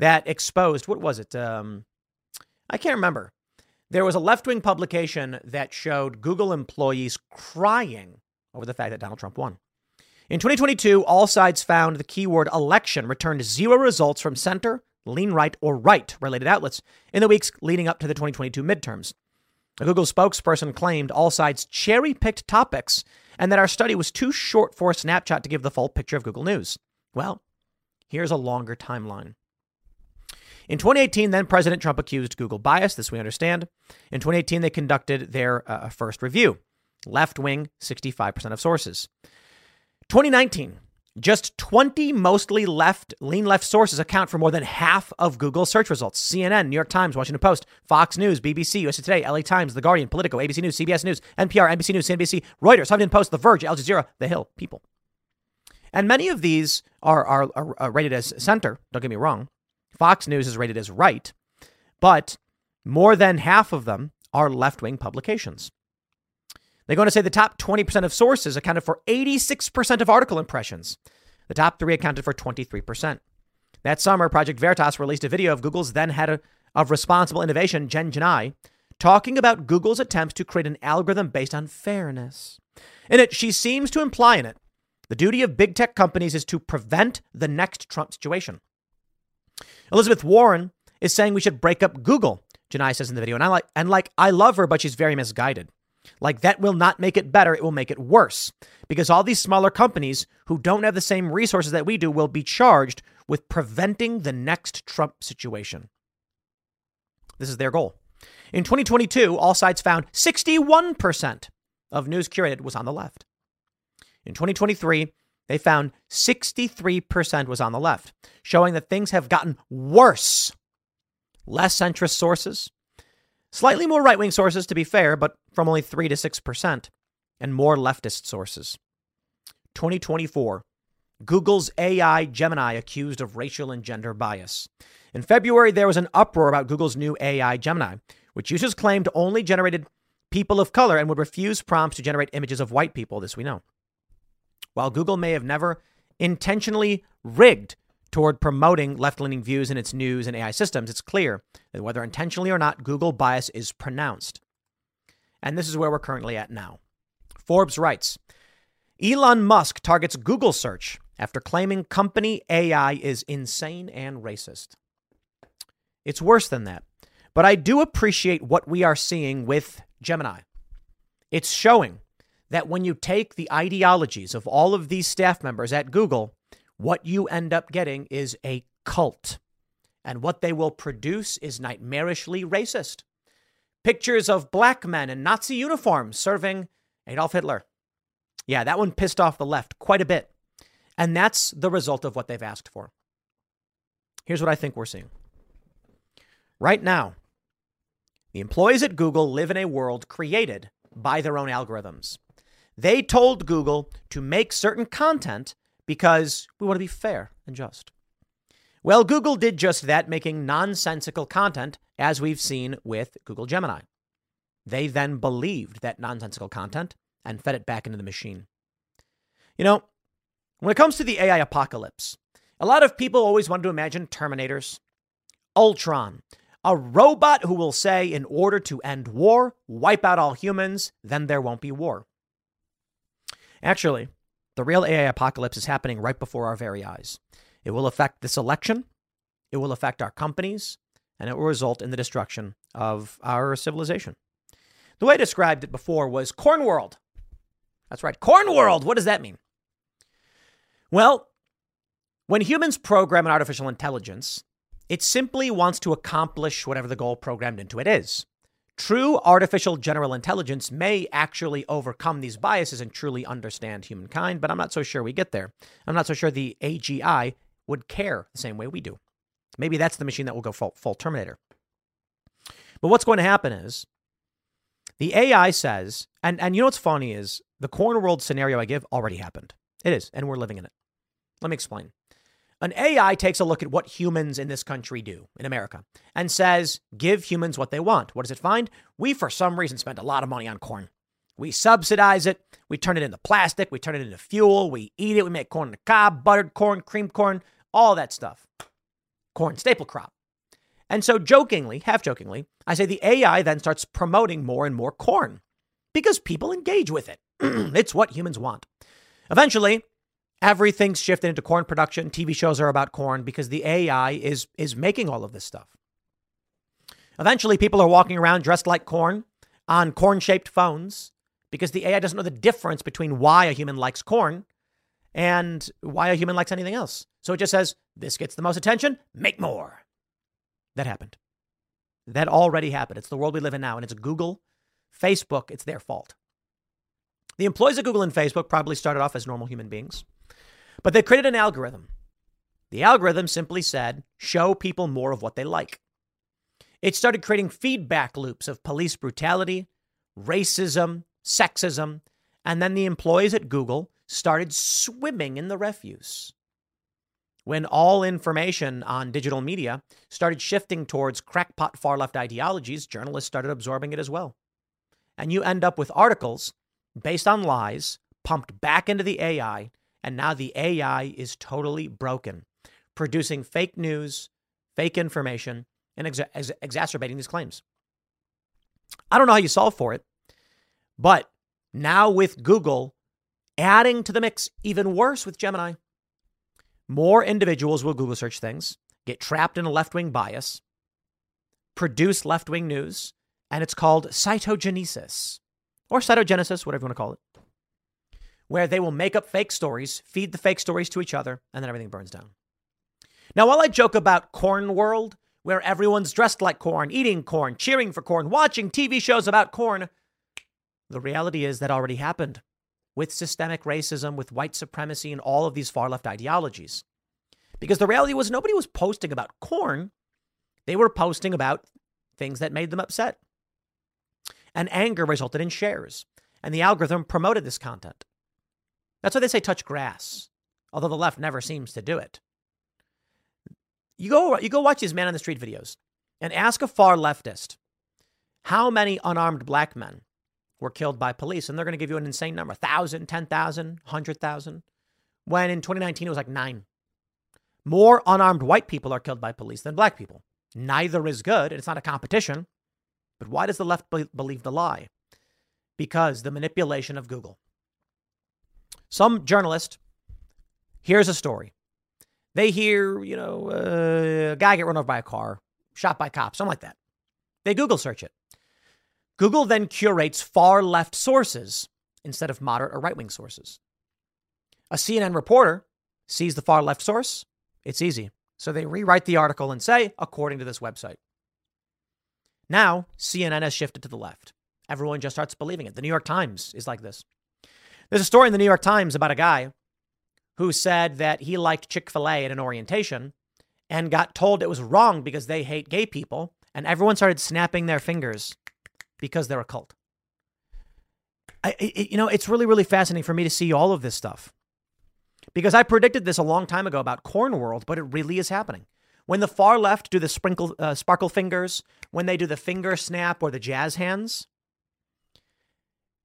that exposed, what was it? Um, I can't remember. There was a left-wing publication that showed Google employees crying over the fact that Donald Trump won. In twenty twenty-two, AllSides found the keyword election returned zero results from center, lean right, or right-related outlets in the weeks leading up to the twenty twenty-two midterms. A Google spokesperson claimed AllSides cherry-picked topics and that our study was too short for a snapshot to give the full picture of Google News. Well, here's a longer timeline. In twenty eighteen, then President Trump accused Google bias. This we understand. In twenty eighteen, they conducted their uh, first review. Left-wing, sixty-five percent of sources. twenty nineteen, just twenty mostly left, lean left sources account for more than half of Google search results. C N N, New York Times, Washington Post, Fox News, B B C, U S A Today, L A Times, The Guardian, Politico, A B C News, C B S News, N P R, N B C News, C N B C, Reuters, Huffington Post, The Verge, Al Jazeera, The Hill, People. And many of these are, are, are, are rated as center. Don't get me wrong. Fox News is rated as right, but more than half of them are left-wing publications. They're going to say the top twenty percent of sources accounted for eighty-six percent of article impressions. The top three accounted for twenty-three percent. That summer, Project Veritas released a video of Google's then head of responsible innovation, Jen Janai, talking about Google's attempts to create an algorithm based on fairness. In it, she seems to imply in it, the duty of big tech companies is to prevent the next Trump situation. Elizabeth Warren is saying we should break up Google, Janai says in the video. And I like, and like, I love her, but she's very misguided. Like, that will not make it better. It will make it worse, because all these smaller companies who don't have the same resources that we do will be charged with preventing the next Trump situation. This is their goal. In twenty twenty-two, AllSides found sixty-one percent of news curated was on the left. In twenty twenty-three, they found sixty-three percent was on the left, showing that things have gotten worse. Less centrist sources, slightly more right-wing sources, to be fair, but from only three to six percent, and more leftist sources. twenty twenty-four, Google's A I Gemini accused of racial and gender bias. In February, there was an uproar about Google's new A I Gemini, which users claimed only generated people of color and would refuse prompts to generate images of white people. This we know. While Google may have never intentionally rigged toward promoting left-leaning views in its news and A I systems, it's clear that whether intentionally or not, Google bias is pronounced. And this is where we're currently at now. Forbes writes, Elon Musk targets Google search after claiming company A I is insane and racist. It's worse than that. But I do appreciate what we are seeing with Gemini. It's showing that when you take the ideologies of all of these staff members at Google, what you end up getting is a cult. And what they will produce is nightmarishly racist. Pictures of black men in Nazi uniforms serving Adolf Hitler. Yeah, that one pissed off the left quite a bit. And that's the result of what they've asked for. Here's what I think we're seeing. Right now, the employees at Google live in a world created by their own algorithms. They told Google to make certain content because we want to be fair and just. Well, Google did just that, making nonsensical content, as we've seen with Google Gemini. They then believed that nonsensical content and fed it back into the machine. You know, When it comes to the A I apocalypse, a lot of people always want to imagine Terminators, Ultron, a robot who will say, in order to end war, wipe out all humans, then there won't be war. Actually, the real A I apocalypse is happening right before our very eyes. It will affect this election, it will affect our companies, and it will result in the destruction of our civilization. The way I described it before was corn world. That's right, corn world. What does that mean? Well, when humans program an artificial intelligence, it simply wants to accomplish whatever the goal programmed into it is. True artificial general intelligence may actually overcome these biases and truly understand humankind, but I'm not so sure we get there. I'm not so sure the A G I would care the same way we do. Maybe that's the machine that will go full, full Terminator. But what's going to happen is the A I says, and, and you know what's funny is the corn world scenario I give already happened. It is, and we're living in it. Let me explain. An A I takes a look at what humans in this country do, in America, and says, give humans what they want. What does it find? We, for some reason, spend a lot of money on corn. We subsidize it. We turn it into plastic. We turn it into fuel. We eat it. We make corn on the cob, buttered corn, cream corn, all that stuff. Corn, staple crop. And so jokingly, half jokingly, I say the A I then starts promoting more and more corn because people engage with it. It's what humans want. Eventually, everything's shifted into corn production. T V shows are about corn because the A I is, is making all of this stuff. Eventually, people are walking around dressed like corn on corn-shaped phones because the A I doesn't know the difference between why a human likes corn and why a human likes anything else. So it just says, this gets the most attention, make more. That happened. That already happened. It's the world we live in now, and it's Google, Facebook, it's their fault. The employees of Google and Facebook probably started off as normal human beings, but they created an algorithm. The algorithm simply said, show people more of what they like. It started creating feedback loops of police brutality, racism, sexism, and then the employees at Google started swimming in the refuse. When all information on digital media started shifting towards crackpot far-left ideologies, journalists started absorbing it as well. And you end up with articles based on lies pumped back into the A I, and now the A I is totally broken, producing fake news, fake information, and exa- ex- exacerbating these claims. I don't know how you solve for it, but now with Google adding to the mix, even worse with Gemini, more individuals will Google search things, get trapped in a left-wing bias, produce left-wing news, and it's called cytogenesis, or cytogenesis, whatever you want to call it, where they will make up fake stories, feed the fake stories to each other, and then everything burns down. Now, while I joke about corn world, where everyone's dressed like corn, eating corn, cheering for corn, watching T V shows about corn, the reality is that already happened with systemic racism, with white supremacy, and all of these far-left ideologies. Because the reality was nobody was posting about corn. They were posting about things that made them upset. And anger resulted in shares. And the algorithm promoted this content. That's why they say touch grass, although the left never seems to do it. You go, you go watch these man on the street videos and ask a far leftist how many unarmed black men were killed by police, and they're going to give you an insane number, one thousand, ten thousand, one hundred thousand, when in twenty nineteen it was like nine. More unarmed white people are killed by police than black people. Neither is good, and it's not a competition. But why does the left be- believe the lie? Because the manipulation of Google. Some journalist hears a story. They hear, you know, uh, a guy get run over by a car, shot by cops, something like that. They Google search it. Google then curates far-left sources instead of moderate or right-wing sources. A C N N reporter sees the far-left source. It's easy. So they rewrite the article and say, according to this website. Now, C N N has shifted to the left. Everyone just starts believing it. The New York Times is like this. There's a story in the New York Times about a guy who said that he liked Chick-fil-A at an orientation and got told it was wrong because they hate gay people, and everyone started snapping their fingers because they're a cult. I, it, you know, it's really, really fascinating for me to see all of this stuff because I predicted this a long time ago about corn world, but it really is happening. When the far left do the sprinkle, uh, sparkle fingers, when they do the finger snap or the jazz hands,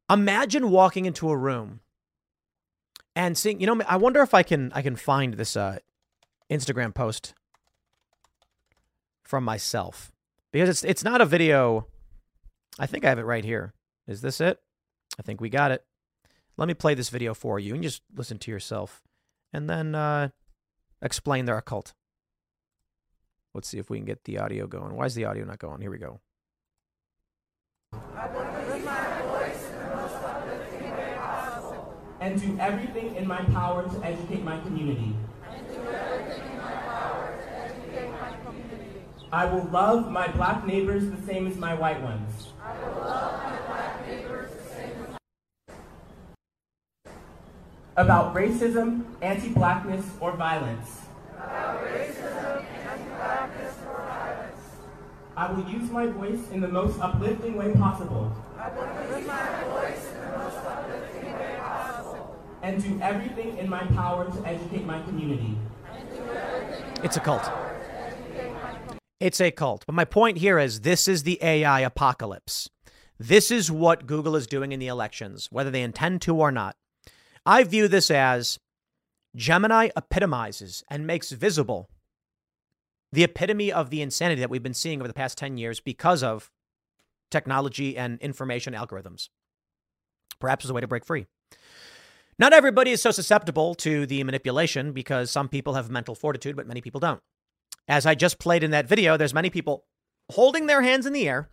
imagine walking into a room and seeing, you know, I wonder if I can I can find this uh, Instagram post from myself, because it's it's not a video. I think I have it right here. Is this it? I think we got it. Let me play this video for you and just listen to yourself, and then uh, explain their occult. Let's see if we can get the audio going. Why is the audio not going? Here we go. I want to use my voice in the most uplifting way possible. And do everything in my power to educate my community. And do everything in my power to educate my community. I will love my black neighbors the same as my white ones. I will love my black neighbors the same as my white ones. About racism, anti-blackness, or violence. About racism, anti-blackness, or violence. I will use my voice in the most uplifting way possible. I will use my voice in the most uplifting way possible. And do everything in my power to educate my community. And do everything in it's my a cult. Power to educate my community. It's a cult. But my point here is this is the A I apocalypse. This is what Google is doing in the elections, whether they intend to or not. I view this as Gemini epitomizes and makes visible the epitome of the insanity that we've been seeing over the past ten years because of technology and information algorithms. Perhaps as a way to break free. Not everybody is so susceptible to the manipulation, because some people have mental fortitude, but many people don't. As I just played in that video, there's many people holding their hands in the air,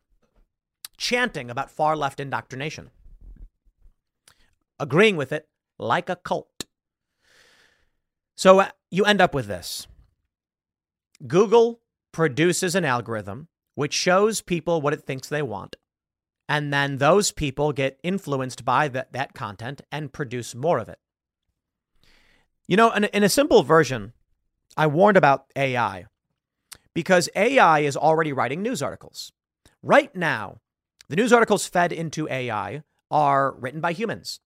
chanting about far left indoctrination, agreeing with it like a cult. So uh, you end up with this. Google produces an algorithm which shows people what it thinks they want. And then those people get influenced by that, that content and produce more of it. You know, in, in a simple version, I warned about A I because A I is already writing news articles. Right now, the news articles fed into A I are written by humans.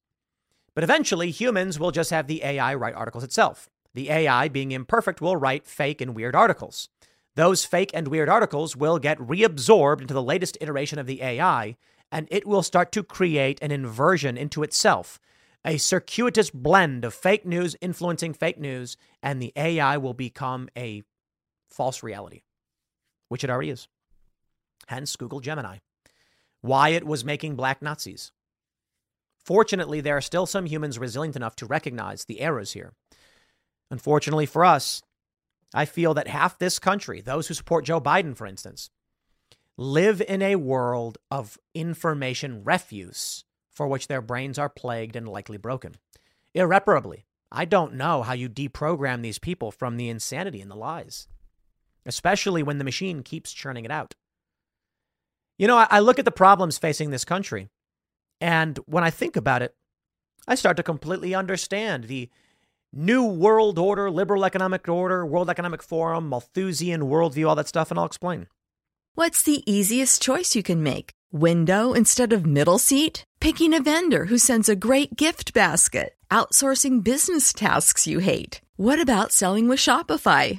But eventually, humans will just have the A I write articles itself. The A I, being imperfect, will write fake and weird articles. Those fake and weird articles will get reabsorbed into the latest iteration of the A I, and it will start to create an inversion into itself, a circuitous blend of fake news influencing fake news, and the A I will become a false reality, which it already is. Hence, Google Gemini. Why it was making black Nazis. Fortunately, there are still some humans resilient enough to recognize the errors here. Unfortunately for us, I feel that half this country, those who support Joe Biden, for instance, live in a world of information refuse for which their brains are plagued and likely broken irreparably. I don't know how you deprogram these people from the insanity and the lies, especially when the machine keeps churning it out. You know, I look at the problems facing this country, and when I think about it, I start to completely understand the New World Order, Liberal Economic Order, World Economic Forum, Malthusian worldview, all that stuff, and I'll explain. What's the easiest choice you can make? Window instead of middle seat? Picking a vendor who sends a great gift basket? Outsourcing business tasks you hate? What about selling with Shopify?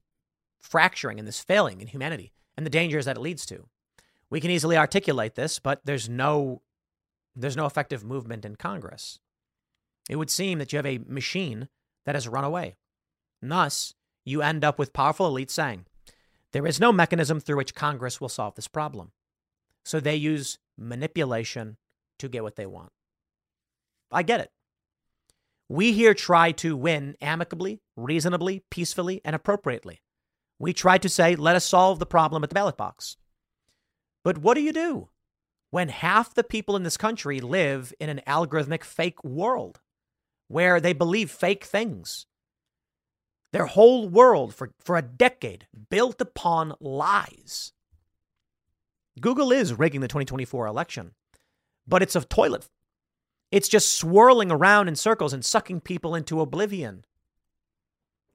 fracturing and this failing in humanity and the dangers that it leads to. We can easily articulate this, but there's no, there's no effective movement in Congress. It would seem that you have a machine that has run away. And thus, you end up with powerful elites saying, there is no mechanism through which Congress will solve this problem. So they use manipulation to get what they want. I get it. We here try to win amicably, reasonably, peacefully, and appropriately. We try to say, let us solve the problem at the ballot box. But what do you do when half the people in this country live in an algorithmic fake world where they believe fake things. Their whole world for, for a decade built upon lies. Google is rigging the twenty twenty-four election, but it's a toilet. It's just swirling around in circles and sucking people into oblivion.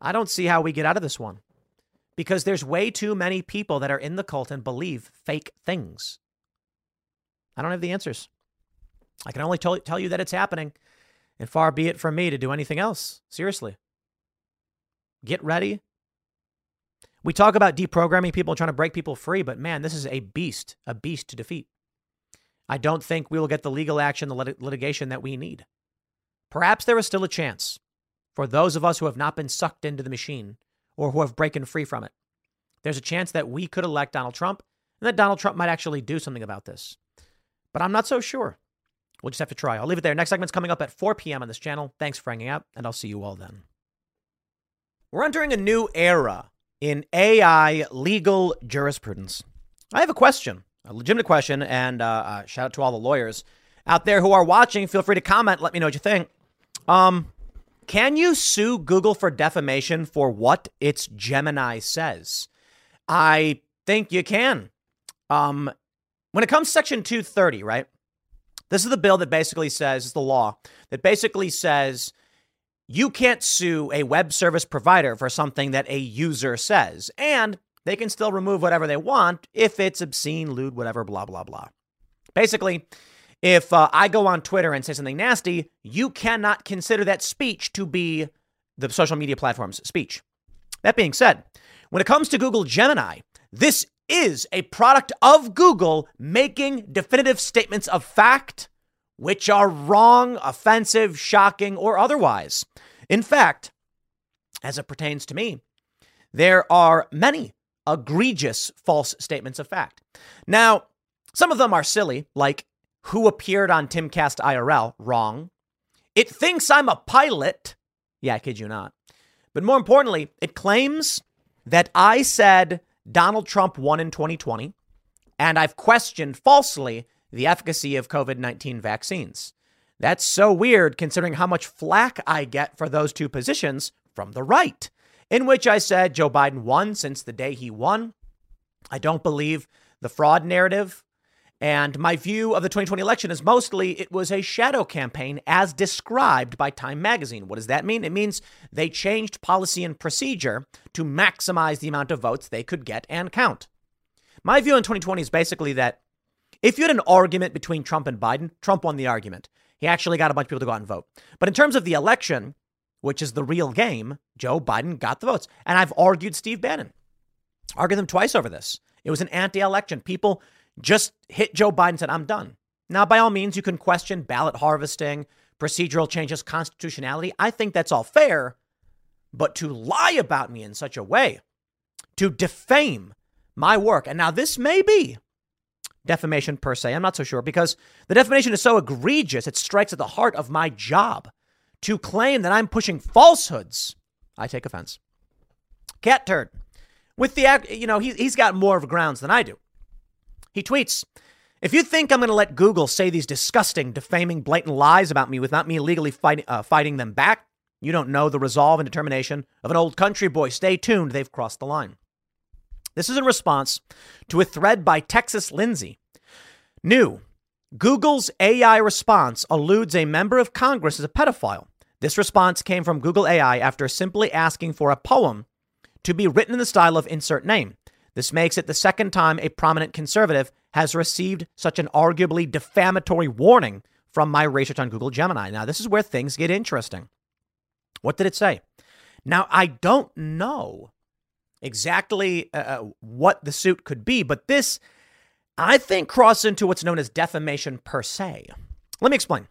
I don't see how we get out of this one because there's way too many people that are in the cult and believe fake things. I don't have the answers. I can only tell, tell you that it's happening, and far be it from me to do anything else. Seriously. Get ready. We talk about deprogramming people and trying to break people free, but man, this is a beast, a beast to defeat. I don't think we will get the legal action, the lit- litigation that we need. Perhaps there is still a chance for those of us who have not been sucked into the machine or who have broken free from it. There's a chance that we could elect Donald Trump and that Donald Trump might actually do something about this. But I'm not so sure. We'll just have to try. I'll leave it there. Next segment's coming up at four p.m. on this channel. Thanks for hanging out, and I'll see you all then. We're entering a new era in A I legal jurisprudence. I have a question, a legitimate question, and uh, uh, shout out to all the lawyers out there who are watching. Feel free to comment. Let me know what you think. Um, can you sue Google for defamation for what its Gemini says? I think you can. Um, when it comes to Section two thirty, right? This is the bill that basically says, it's the law that basically says you can't sue a web service provider for something that a user says, and they can still remove whatever they want if it's obscene, lewd, whatever, blah, blah, blah. Basically, if uh, I go on Twitter and say something nasty, you cannot consider that speech to be the social media platform's speech. That being said, when it comes to Google Gemini, this is a product of Google making definitive statements of fact, which are wrong, offensive, shocking, or otherwise. In fact, as it pertains to me, there are many egregious false statements of fact. Now, some of them are silly, like who appeared on TimCast I R L? Wrong. It thinks I'm a pilot. Yeah, I kid you not. But more importantly, it claims that I said Donald Trump won in twenty twenty, and I've questioned falsely the efficacy of COVID nineteen vaccines. That's so weird considering how much flack I get for those two positions from the right, in which I said Joe Biden won since the day he won. I don't believe the fraud narrative. And my view of the twenty twenty election is mostly it was a shadow campaign as described by Time Magazine. What does that mean? It means they changed policy and procedure to maximize the amount of votes they could get and count. My view in twenty twenty is basically that if you had an argument between Trump and Biden, Trump won the argument. He actually got a bunch of people to go out and vote. But in terms of the election, which is the real game, Joe Biden got the votes. And I've argued Steve Bannon, argued them twice over this. It was an anti-election. People just hit Joe Biden and said, I'm done. Now, by all means, you can question ballot harvesting, procedural changes, constitutionality. I think that's all fair. But to lie about me in such a way, to defame my work. And now this may be defamation per se. I'm not so sure because the defamation is so egregious. It strikes at the heart of my job to claim that I'm pushing falsehoods. I take offense. Cat Turd with the act, you know, he, he's got more of grounds than I do. He tweets, if you think I'm going to let Google say these disgusting, defaming, blatant lies about me without me legally fight, uh, fighting them back, you don't know the resolve and determination of an old country boy. Stay tuned. They've crossed the line. This is in response to a thread by Texas Lindsay. New, Google's A I response alludes a member of Congress as a pedophile. This response came from Google A I after simply asking for a poem to be written in the style of insert name. This makes it the second time a prominent conservative has received such an arguably defamatory warning from my research on Google Gemini. Now, this is where things get interesting. What did it say? Now, I don't know exactly uh, what the suit could be, but this, I think, crosses into what's known as defamation per se. Let me explain.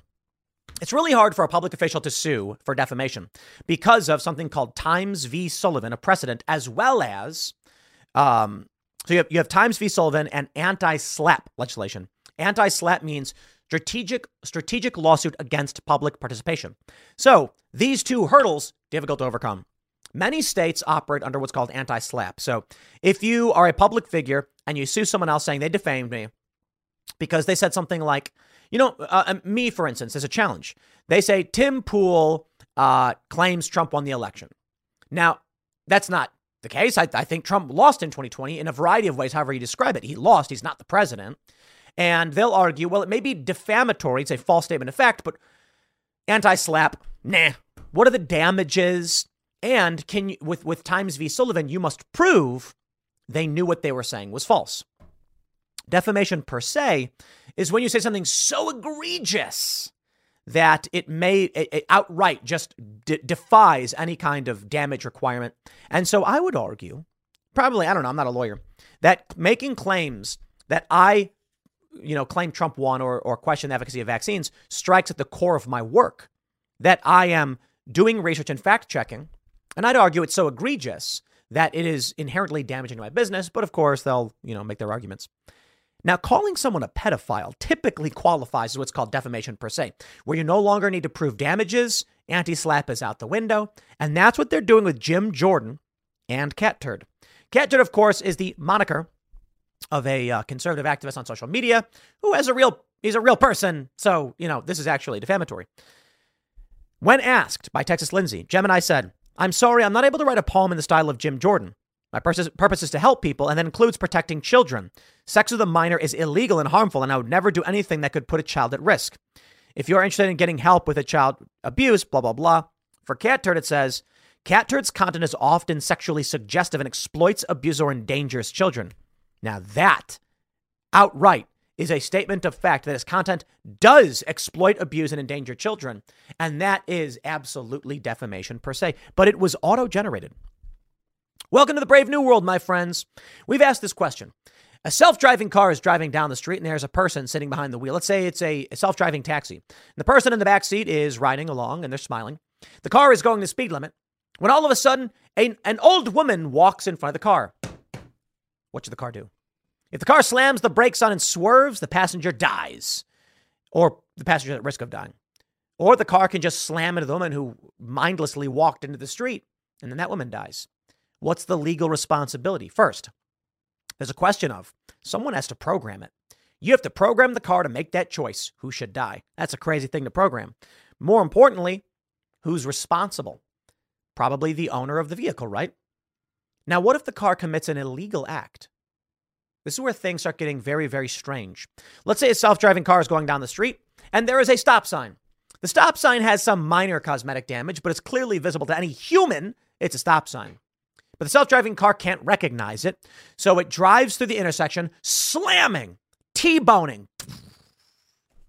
It's really hard for a public official to sue for defamation because of something called Times v. Sullivan, a precedent, as well as, um, so you have, you have Times v. Sullivan and anti-SLAPP legislation. Anti-SLAPP means strategic strategic lawsuit against public participation. So these two hurdles, difficult to overcome. Many states operate under what's called anti-SLAPP. So if you are a public figure and you sue someone else saying they defamed me, because they said something like, you know, uh, me, for instance, as a challenge. They say Tim Pool uh, claims Trump won the election. Now, that's not the case. I, I think Trump lost in twenty twenty in a variety of ways, however you describe it. He lost. He's not the president. And they'll argue, well, it may be defamatory. It's a false statement of fact, but anti-slap, nah. What are the damages? And can you, with, with Times v. Sullivan, you must prove they knew what they were saying was false. Defamation per se is when you say something so egregious that it may it, it outright just de- defies any kind of damage requirement. And so I would argue, probably, I don't know, I'm not a lawyer, that making claims that I, you know, claim Trump won or, or question the efficacy of vaccines strikes at the core of my work, that I am doing research and fact checking. And I'd argue it's so egregious that it is inherently damaging to my business. But of course, they'll, you know, make their arguments. Now, calling someone a pedophile typically qualifies as what's called defamation per se, where you no longer need to prove damages. Anti-slap is out the window. And that's what they're doing with Jim Jordan and Cat Turd. Cat Turd, of course, is the moniker of a uh, conservative activist on social media who has a real, he's a real person. So, you know, this is actually defamatory. When asked by Texas Lindsay, Gemini said, "I'm sorry, I'm not able to write a poem in the style of Jim Jordan. My purpose is to help people, and that includes protecting children. Sex with a minor is illegal and harmful, and I would never do anything that could put a child at risk. If you're interested in getting help with a child abuse, blah, blah, blah." For Cat Turd, it says, "Cat Turd's content is often sexually suggestive and exploits, abuses, or endangers children." Now that outright is a statement of fact that his content does exploit, abuse, and endanger children. And that is absolutely defamation per se, but it was auto-generated. Welcome to the brave new world, my friends. We've asked this question. A self-driving car is driving down the street and there's a person sitting behind the wheel. Let's say it's a self-driving taxi. The person in the back seat is riding along and they're smiling. The car is going the speed limit when all of a sudden a, an old woman walks in front of the car. What should the car do? If the car slams the brakes on and swerves, the passenger dies, or the passenger is at risk of dying, or the car can just slam into the woman who mindlessly walked into the street, and then that woman dies. What's the legal responsibility? First, there's a question of someone has to program it. You have to program the car to make that choice. Who should die? That's a crazy thing to program. More importantly, who's responsible? Probably the owner of the vehicle, right? Now, what if the car commits an illegal act? This is where things start getting very, very strange. Let's say a self-driving car is going down the street and there is a stop sign. The stop sign has some minor cosmetic damage, but it's clearly visible to any human. It's a stop sign. But the self-driving car can't recognize it. So it drives through the intersection, slamming, T-boning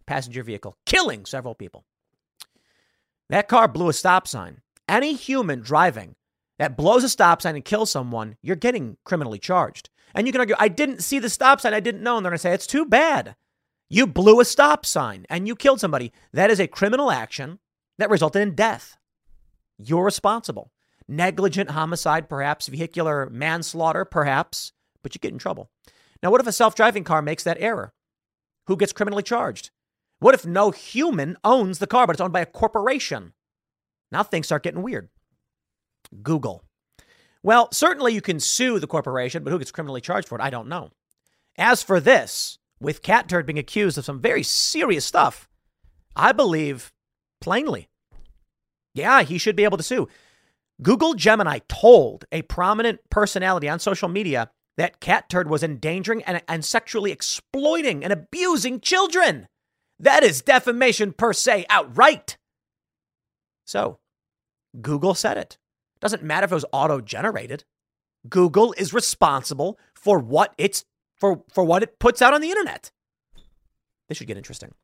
passenger vehicle, killing several people. That car blew a stop sign. Any human driving that blows a stop sign and kills someone, you're getting criminally charged. And you can argue, I didn't see the stop sign. I didn't know. And they're going to say, it's too bad. You blew a stop sign and you killed somebody. That is a criminal action that resulted in death. You're responsible. Negligent homicide, perhaps. Vehicular manslaughter, perhaps. But you get in trouble. Now, what if a self-driving car makes that error? Who gets criminally charged? What if no human owns the car, but it's owned by a corporation? Now things start getting weird. Google. Well, certainly you can sue the corporation, but who gets criminally charged for it? I don't know. As for this, with Cat Turd being accused of some very serious stuff, I believe plainly, yeah, he should be able to sue. Google Gemini told a prominent personality on social media that Cat Turd was endangering and, and sexually exploiting and abusing children. That is defamation per se outright. So Google said it. Doesn't matter if it was auto-generated. Google is responsible for what it's for for what it puts out on the internet. This should get interesting.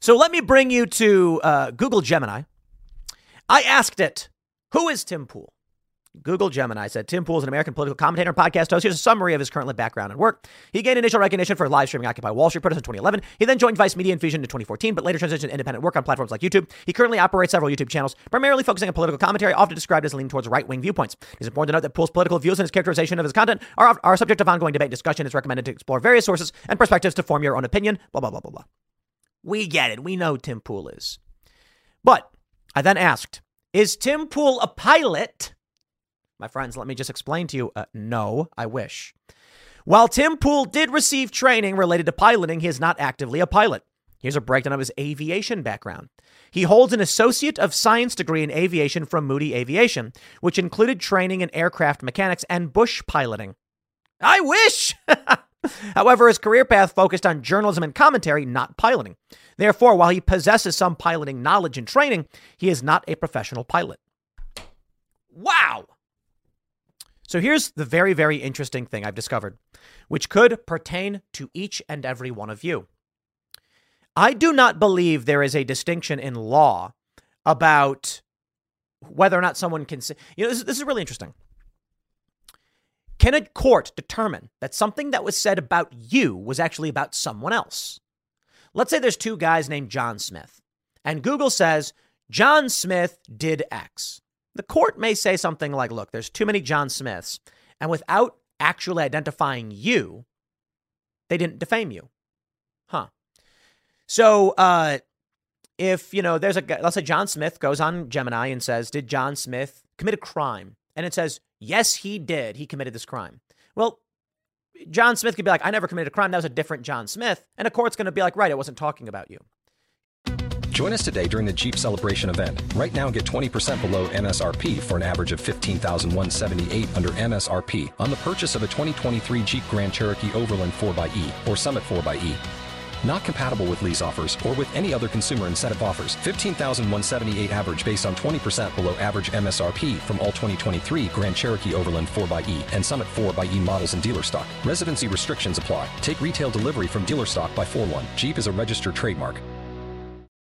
So let me bring you to uh, Google Gemini. I asked it, "Who is Tim Pool?" Google Gemini said, "Tim Pool is an American political commentator and podcast host." Here's a summary of his current background and work. He gained initial recognition for live streaming Occupy Wall Street protests in twenty eleven. He then joined Vice Media Infusion in twenty fourteen, but later transitioned to independent work on platforms like YouTube. He currently operates several YouTube channels, primarily focusing on political commentary, often described as leaning towards right-wing viewpoints. It's important to note that Pool's political views and his characterization of his content are, are subject of ongoing debate and discussion. It's recommended to explore various sources and perspectives to form your own opinion, blah, blah, blah, blah, blah. We get it. We know who Tim Pool is. But I then asked, is Tim Pool a pilot? My friends, let me just explain to you. Uh, no, I wish. While Tim Pool did receive training related to piloting, he is not actively a pilot. Here's a breakdown of his aviation background. He holds an Associate of Science degree in aviation from Moody Aviation, which included training in aircraft mechanics and bush piloting. I wish! However, his career path focused on journalism and commentary, not piloting. Therefore, while he possesses some piloting knowledge and training, he is not a professional pilot. Wow. So here's the very, very interesting thing I've discovered, which could pertain to each and every one of you. I do not believe there is a distinction in law about whether or not someone can say, you know, this, this is really interesting. Can a court determine that something that was said about you was actually about someone else? Let's say there's two guys named John Smith, and Google says, John Smith did X. The court may say something like, look, there's too many John Smiths, and without actually identifying you, they didn't defame you. Huh. So uh, if, you know, there's a guy, let's say John Smith goes on Gemini and says, did John Smith commit a crime? And it says, yes, he did. He committed this crime. Well, John Smith could be like, I never committed a crime. That was a different John Smith. And a court's going to be like, right, I wasn't talking about you. Join us today during the Jeep Celebration event. Right now, get twenty percent below M S R P for an average of fifteen thousand one hundred seventy-eight dollars under M S R P on the purchase of a twenty twenty-three Jeep Grand Cherokee Overland four by E or Summit four by E. Not compatible with lease offers or with any other consumer incentive offers. fifteen thousand one hundred seventy-eight dollars average based on twenty percent below average M S R P from all twenty twenty-three Grand Cherokee Overland four by E and Summit four by E models in dealer stock. Residency restrictions apply. Take retail delivery from dealer stock by four one. Jeep is a registered trademark.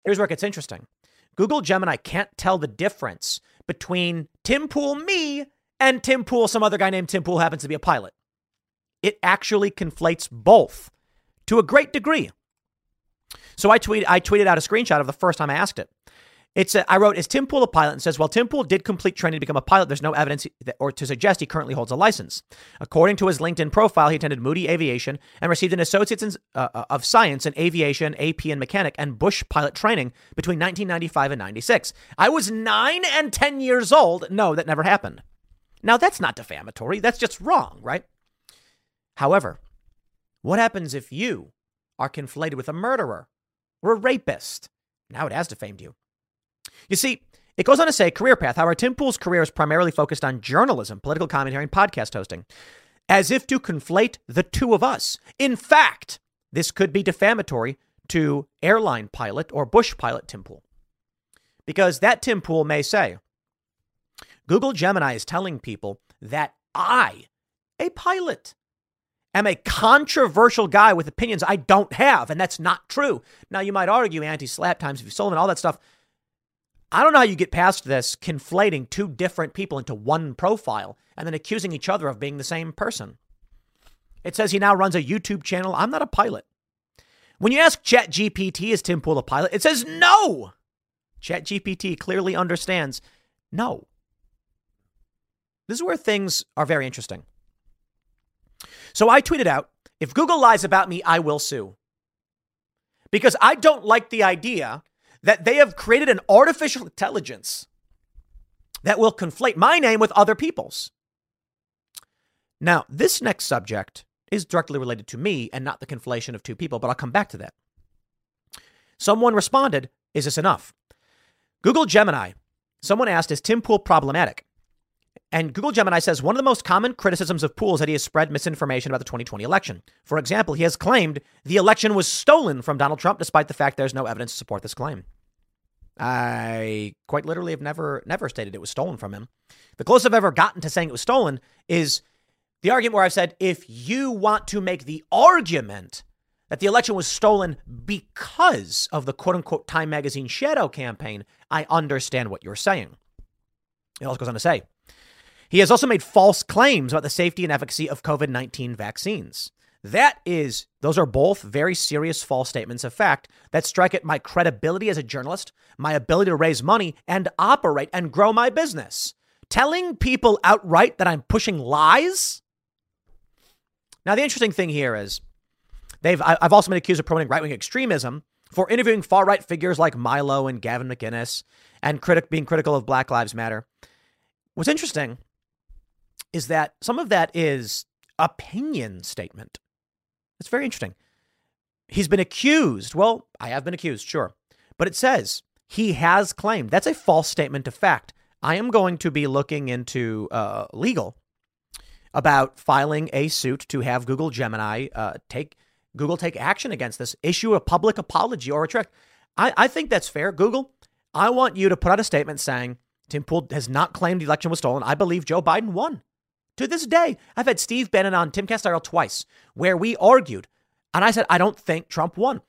Here's where it gets interesting. Google Gemini can't tell the difference between Tim Pool, me, and Tim Pool, some other guy named Tim Pool happens to be a pilot. It actually conflates both to a great degree. So I tweeted, I tweeted out a screenshot of the first time I asked it. It's a, I wrote, is Tim Pool a pilot? And says, well, Tim Pool did complete training to become a pilot. There's no evidence that, or to suggest he currently holds a license. According to his LinkedIn profile, he attended Moody Aviation and received an Associate in, uh, of Science in Aviation, A P and Mechanic, and Bush Pilot Training between nineteen ninety-five and ninety-six. I was nine and ten years old. No, that never happened. Now, that's not defamatory. That's just wrong, right? However, what happens if you are conflated with a murderer or a rapist? Now it has defamed you. You see, it goes on to say career path. However, Tim Pool's career is primarily focused on journalism, political commentary, and podcast hosting, as if to conflate the two of us. In fact, this could be defamatory to airline pilot or bush pilot Tim Pool, because that Tim Pool may say, Google Gemini is telling people that I, a pilot, am a controversial guy with opinions I don't have, and that's not true. Now, you might argue anti-slap times if you sold them and all that stuff. I don't know how you get past this, conflating two different people into one profile and then accusing each other of being the same person. It says he now runs a YouTube channel. I'm not a pilot. When you ask ChatGPT, is Tim Pool a pilot? It says no. ChatGPT clearly understands no. This is where things are very interesting. So I tweeted out, if Google lies about me, I will sue. Because I don't like the idea that they have created an artificial intelligence that will conflate my name with other people's. Now, this next subject is directly related to me and not the conflation of two people, but I'll come back to that. Someone responded, is this enough? Google Gemini. Someone asked, is Tim Pool problematic? And Google Gemini says one of the most common criticisms of Pool is that he has spread misinformation about the twenty twenty election. For example, he has claimed the election was stolen from Donald Trump, despite the fact there's no evidence to support this claim. I quite literally have never, never stated it was stolen from him. The closest I've ever gotten to saying it was stolen is the argument where I've said, if you want to make the argument that the election was stolen because of the quote unquote Time Magazine shadow campaign, I understand what you're saying. It also goes on to say, he has also made false claims about the safety and efficacy of COVID nineteen vaccines. That is, those are both very serious false statements of fact that strike at my credibility as a journalist, my ability to raise money and operate and grow my business. Telling people outright that I'm pushing lies? Now, the interesting thing here is they've I've also been accused of promoting right-wing extremism for interviewing far-right figures like Milo and Gavin McInnes and critic being critical of Black Lives Matter. What's interesting is that some of that is opinion statement. It's very interesting. He's been accused. Well, I have been accused, sure. But it says he has claimed. That's a false statement of fact. I am going to be looking into uh, legal about filing a suit to have Google Gemini uh, take Google take action against this, issue a public apology or retract. I, I think that's fair. Google, I want you to put out a statement saying Tim Pool has not claimed the election was stolen. I believe Joe Biden won. To this day, I've had Steve Bannon on TimCast I R L twice where we argued, and I said, I don't think Trump won.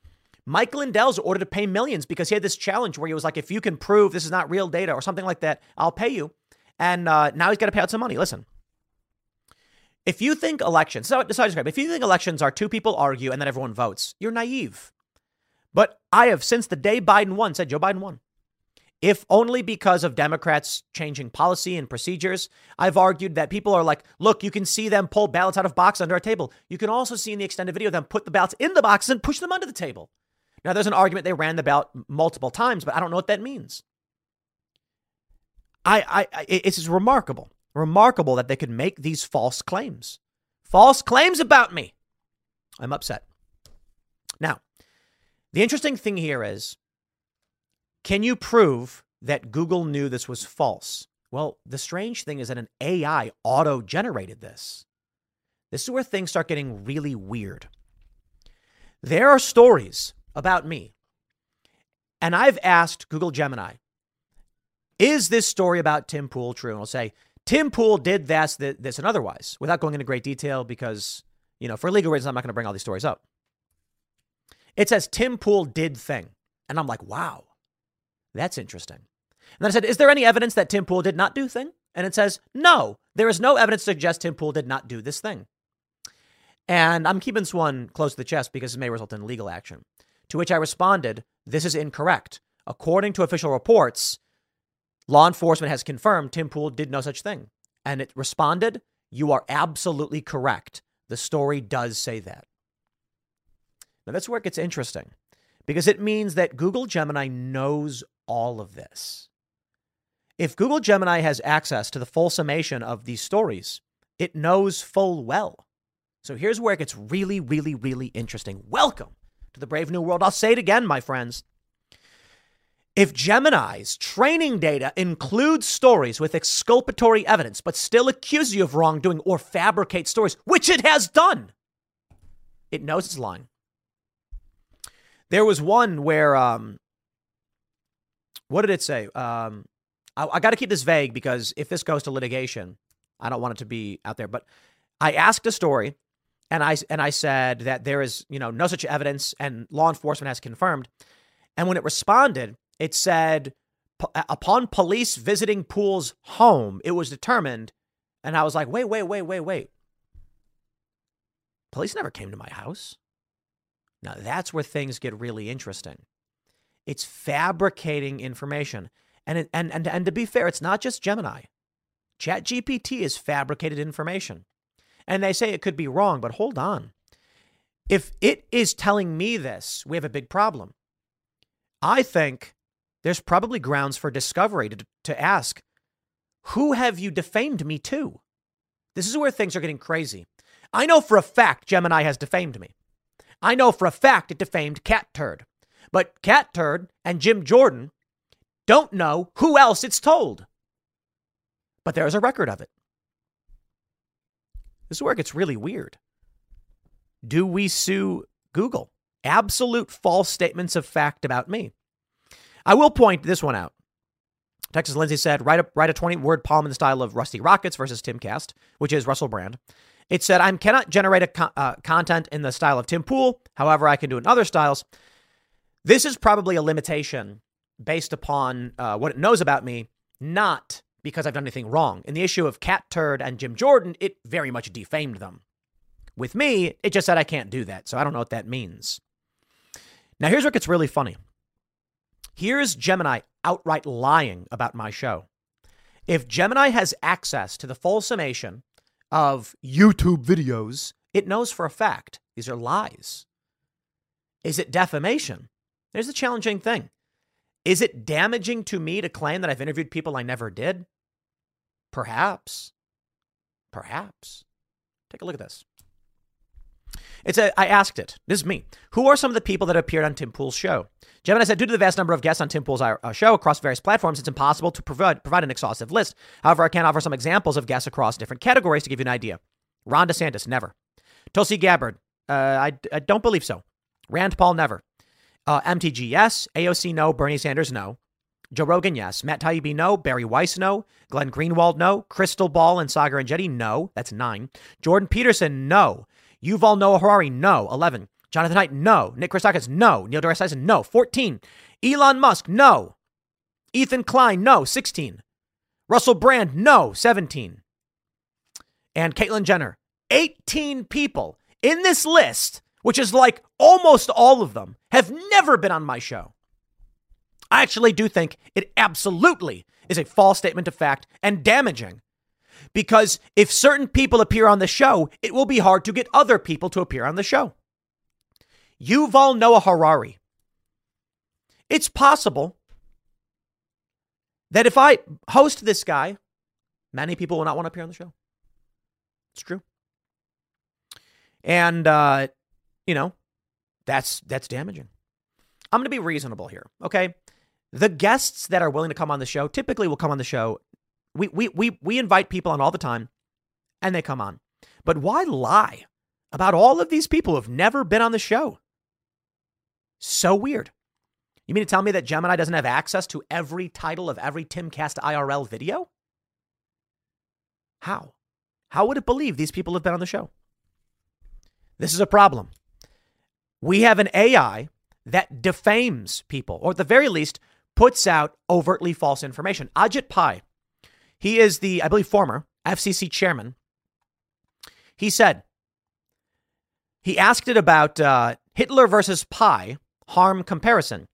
Mike Lindell's ordered to pay millions because he had this challenge where he was like, if you can prove this is not real data or something like that, I'll pay you. And uh, now he's got to pay out some money. Listen, if you think elections, so, so I describe, if you think elections are two people argue and then everyone votes, you're naive. But I have, since the day Biden won, said Joe Biden won. If only because of Democrats changing policy and procedures, I've argued that people are like, look, you can see them pull ballots out of box under a table. You can also see in the extended video them put the ballots in the box and push them under the table. Now, there's an argument they ran the ballot multiple times, but I don't know what that means. I, I, I it's remarkable, remarkable that they could make these false claims, false claims about me. I'm upset. Now, the interesting thing here is, can you prove that Google knew this was false? Well, the strange thing is that an A I auto-generated this. This is where things start getting really weird. There are stories about me, and I've asked Google Gemini, is this story about Tim Pool true? And I'll say, Tim Pool did this, this, and otherwise, without going into great detail because, you know, for legal reasons, I'm not going to bring all these stories up. It says Tim Pool did thing. And I'm like, wow. That's interesting. And then I said, is there any evidence that Tim Pool did not do thing? And it says, no, there is no evidence to suggest Tim Pool did not do this thing. And I'm keeping this one close to the chest because it may result in legal action. To which I responded, this is incorrect. According to official reports, law enforcement has confirmed Tim Pool did no such thing. And it responded, you are absolutely correct. The story does say that. Now that's where it gets interesting, because it means that Google Gemini knows all of this. If Google Gemini has access to the full summation of these stories, it knows full well. So here's where it gets really, really, really interesting. Welcome to the brave new world. I'll say it again, my friends. If Gemini's training data includes stories with exculpatory evidence, but still accuses you of wrongdoing or fabricates stories, which it has done, it knows it's lying. There was one where, um, what did it say? Um, I, I got to keep this vague because if this goes to litigation, I don't want it to be out there. But I asked a story, and I and I said that there is, you know, no such evidence, and law enforcement has confirmed. And when it responded, it said, upon police visiting Pool's home, it was determined. And I was like, wait, wait, wait, wait, wait. Police never came to my house. Now, that's where things get really interesting. It's fabricating information. And, it, and, and, and to be fair, it's not just Gemini. ChatGPT is fabricated information. And they say it could be wrong, but hold on. If it is telling me this, we have a big problem. I think there's probably grounds for discovery to, to ask, who have you defamed me to? This is where things are getting crazy. I know for a fact Gemini has defamed me. I know for a fact it defamed Cat Turd, but Cat Turd and Jim Jordan don't know who else it's told. But there is a record of it. This is where it gets really weird. Do we sue Google? Absolute false statements of fact about me. I will point this one out. Texas Lindsay said, write a, write a twenty-word poem in the style of Rusty Rockets versus Timcast, which is Russell Brand. It said, I cannot generate a co- uh, content in the style of Tim Pool. However, I can do it in other styles. This is probably a limitation based upon uh, what it knows about me, not because I've done anything wrong. In the issue of Cat Turd and Jim Jordan, it very much defamed them. With me, it just said I can't do that. So I don't know what that means. Now, here's what gets really funny. Here's Gemini outright lying about my show. If Gemini has access to the full summation of YouTube videos, it knows for a fact these are lies. Is it defamation? There's the challenging thing. Is it damaging to me to claim that I've interviewed people I never did? Perhaps. Perhaps. Take a look at this. It's a, I asked it. This is me. Who are some of the people that appeared on Tim Pool's show? Gemini said, due to the vast number of guests on Tim Pool's show across various platforms, it's impossible to provide, provide an exhaustive list. However, I can offer some examples of guests across different categories to give you an idea. Ron DeSantis, never. Tulsi Gabbard, uh, I, I don't believe so. Rand Paul, never. Uh, M T G, yes. A O C, no. Bernie Sanders, no. Joe Rogan, yes. Matt Taibbi, no. Barry Weiss, no. Glenn Greenwald, no. Crystal Ball and Sagar and Jetty, no. That's nine. Jordan Peterson, no. Yuval Noah Harari, no. eleven. Jonathan Haidt, no. Nick Christakis, no. Neil deGrasse Tyson, no. fourteen. Elon Musk, no. Ethan Klein, no. sixteen. Russell Brand, no. seventeen. And Caitlyn Jenner. eighteen people in this list, which is like almost all of them, have never been on my show. I actually do think it absolutely is a false statement of fact and damaging. Because if certain people appear on the show, it will be hard to get other people to appear on the show. Yuval Noah Harari. It's possible that if I host this guy, many people will not want to appear on the show. It's true. And, uh, you know, that's that's damaging. I'm going to be reasonable here, okay? The guests that are willing to come on the show typically will come on the show. We we we we invite people on all the time, and they come on. But why lie about all of these people who have never been on the show? So weird. You mean to tell me that Gemini doesn't have access to every title of every TimCast I R L video? How? How would it believe these people have been on the show? This is a problem. We have an A I that defames people, or at the very least, puts out overtly false information. Ajit Pai. He is the, I believe, former F C C chairman. He said, he asked it about uh, Hitler versus Pai harm comparison.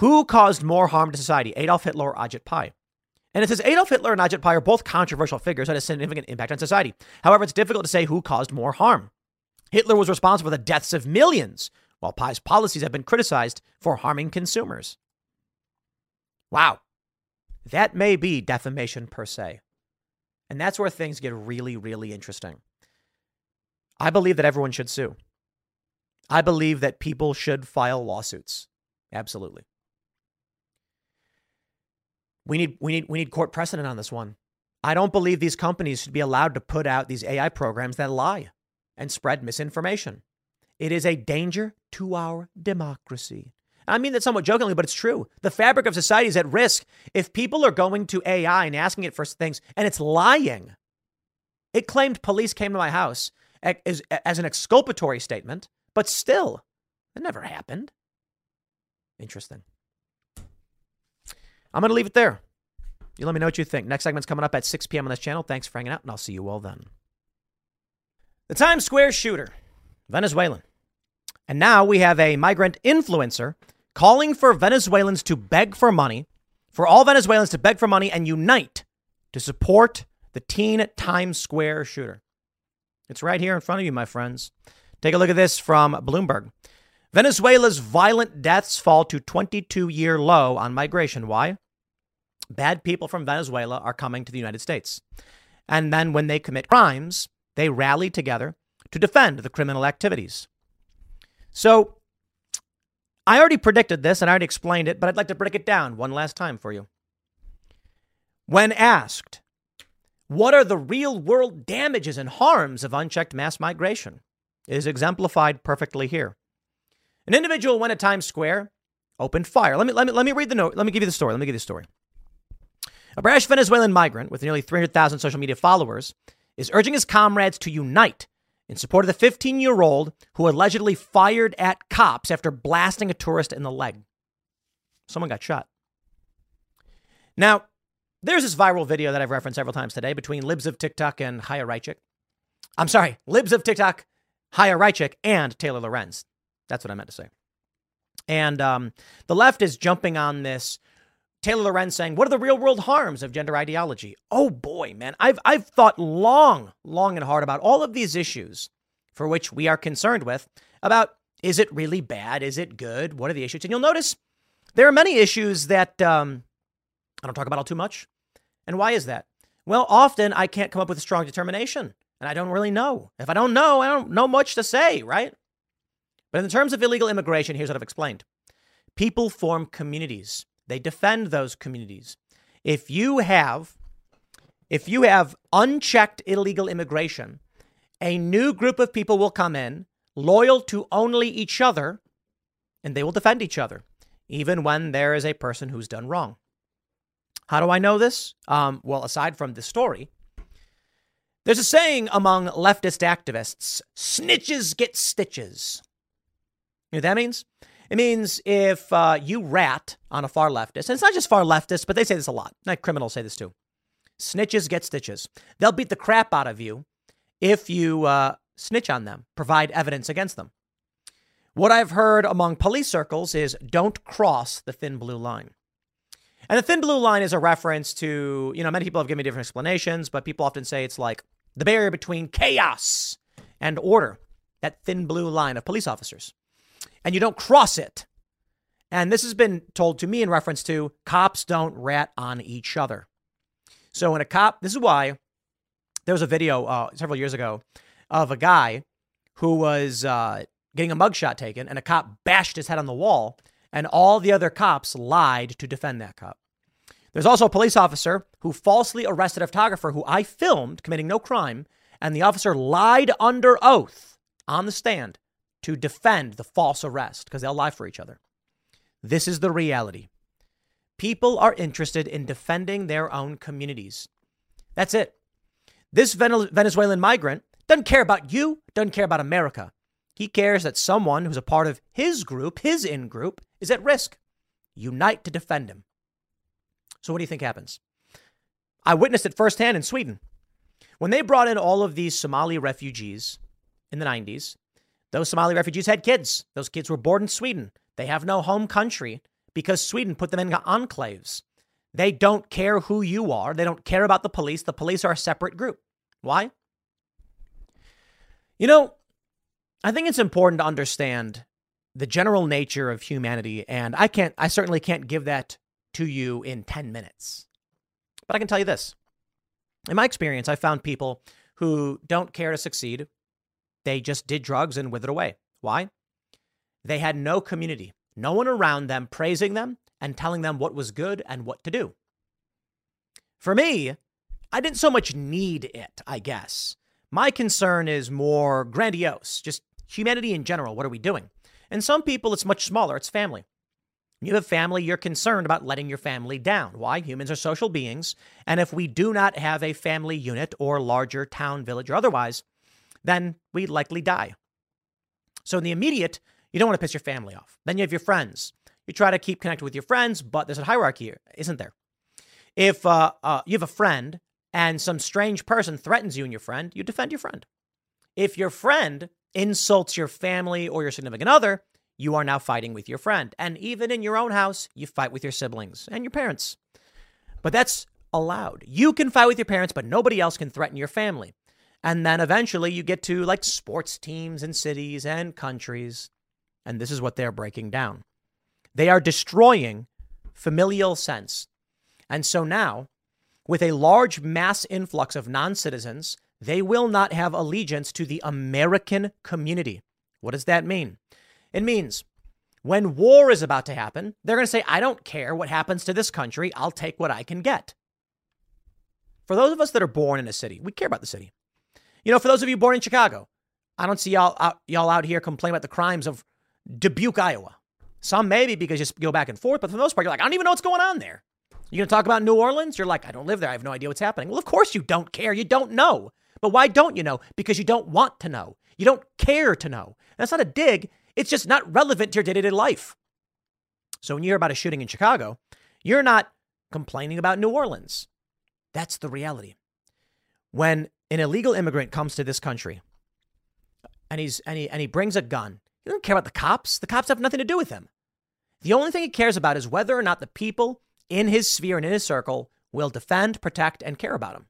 Who caused more harm to society, Adolf Hitler or Ajit Pai? And it says Adolf Hitler and Ajit Pai are both controversial figures that had a significant impact on society. However, it's difficult to say who caused more harm. Hitler was responsible for the deaths of millions, while Pai's policies have been criticized for harming consumers. Wow. That may be defamation per se. And that's where things get really, really interesting. I believe that everyone should sue. I believe that people should file lawsuits. Absolutely. We need we need we need court precedent on this one. I don't believe these companies should be allowed to put out these A I programs that lie and spread misinformation. It is a danger to our democracy. I mean that somewhat jokingly, but it's true. The fabric of society is at risk if people are going to A I and asking it for things, and it's lying. It claimed police came to my house as, as an exculpatory statement, but still, it never happened. Interesting. I'm going to leave it there. You let me know what you think. Next segment's coming up at six p.m. on this channel. Thanks for hanging out, and I'll see you all then. The Times Square shooter, Venezuelan. And now we have a migrant influencer calling for Venezuelans to beg for money, for all Venezuelans to beg for money and unite to support the teen Times Square shooter. It's right here in front of you, my friends. Take a look at this from Bloomberg. Venezuela's violent deaths fall to twenty-two-year low on migration. Why? Bad people from Venezuela are coming to the United States. And then when they commit crimes, they rally together to defend the criminal activities. So I already predicted this and I already explained it, but I'd like to break it down one last time for you. When asked, what are the real world damages and harms of unchecked mass migration? It is exemplified perfectly here. An individual went to Times Square, opened fire. Let me let me let me read the note. Let me give you the story. Let me give you the story. A brash Venezuelan migrant with nearly three hundred thousand social media followers is urging his comrades to unite in support of the fifteen-year-old who allegedly fired at cops after blasting a tourist in the leg. Someone got shot. Now, there's this viral video that I've referenced several times today between Libs of TikTok and Chaya Raichik. I'm sorry, Libs of TikTok, Chaya Raichik, and Taylor Lorenz. That's what I meant to say. And um, the left is jumping on this. Taylor Lorenz saying, what are the real world harms of gender ideology? Oh boy, man, I've I've thought long, long and hard about all of these issues for which we are concerned with about, is it really bad? Is it good? What are the issues? And you'll notice there are many issues that um, I don't talk about all too much. And why is that? Well, often I can't come up with a strong determination And I don't really know. If I don't know, I don't know much to say, right? But in terms of illegal immigration, here's what I've explained. People form communities. They defend those communities. If you have, if you have unchecked illegal immigration, a new group of people will come in, loyal to only each other, and they will defend each other, even when there is a person who's done wrong. How do I know this? Um, well, aside from this story, there's a saying among leftist activists, snitches get stitches. You know what that means? It means if uh, you rat on a far leftist, and it's not just far leftists, but they say this a lot. Like criminals say this too. Snitches get stitches. They'll beat the crap out of you if you uh, snitch on them, provide evidence against them. What I've heard among police circles is don't cross the thin blue line. And the thin blue line is a reference to, you know, many people have given me different explanations, but people often say it's like the barrier between chaos and order, that thin blue line of police officers. And you don't cross it. And this has been told to me in reference to cops don't rat on each other. So when a cop, this is why there was a video uh, several years ago of a guy who was uh, getting a mugshot taken and a cop bashed his head on the wall and all the other cops lied to defend that cop. There's also a police officer who falsely arrested a photographer who I filmed committing no crime, and the officer lied under oath on the stand to defend the false arrest because they'll lie for each other. This is the reality. People are interested in defending their own communities. That's it. This Venezuelan migrant doesn't care about you, doesn't care about America. He cares that someone who's a part of his group, his in-group, is at risk. Unite to defend him. So what do you think happens? I witnessed it firsthand in Sweden. When they brought in all of these Somali refugees in the nineties, those Somali refugees had kids. Those kids were born in Sweden. They have no home country because Sweden put them in enclaves. They don't care who you are. They don't care about the police. The police are a separate group. Why? You know, I think it's important to understand the general nature of humanity. And I can't, I certainly can't give that to you in ten minutes. But I can tell you this. In my experience, I found people who don't care to succeed. They just did drugs and withered away. Why? They had no community, no one around them praising them and telling them what was good and what to do. For me, I didn't so much need it, I guess. My concern is more grandiose, just humanity in general. What are we doing? And some people, it's much smaller. It's family. You have family, you're concerned about letting your family down. Why? Humans are social beings. And if we do not have a family unit or larger town, village, or otherwise, then we likely die. So in the immediate, you don't want to piss your family off. Then you have your friends. You try to keep connected with your friends, but there's a hierarchy here, isn't there? If uh, uh, you have a friend and some strange person threatens you and your friend, you defend your friend. If your friend insults your family or your significant other, you are now fighting with your friend. And even in your own house, you fight with your siblings and your parents. But that's allowed. You can fight with your parents, but nobody else can threaten your family. And then eventually you get to like sports teams and cities and countries. And this is what they're breaking down. They are destroying familial sense. And so now with a large mass influx of non-citizens, they will not have allegiance to the American community. What does that mean? It means when war is about to happen, they're going to say, I don't care what happens to this country. I'll take what I can get. For those of us that are born in a city, we care about the city. You know, for those of you born in Chicago, I don't see y'all out, y'all out here complaining about the crimes of Dubuque, Iowa. Some maybe because you just go back and forth. But for the most part, you're like, I don't even know what's going on there. You're going to talk about New Orleans? You're like, I don't live there. I have no idea what's happening. Well, of course you don't care. You don't know. But why don't you know? Because you don't want to know. You don't care to know. And that's not a dig. It's just not relevant to your day-to-day life. So when you hear about a shooting in Chicago, you're not complaining about New Orleans. That's the reality. When an illegal immigrant comes to this country and he's and he, and he brings a gun, he doesn't care about the cops. The cops have nothing to do with him. The only thing he cares about is whether or not the people in his sphere and in his circle will defend, protect, and care about him.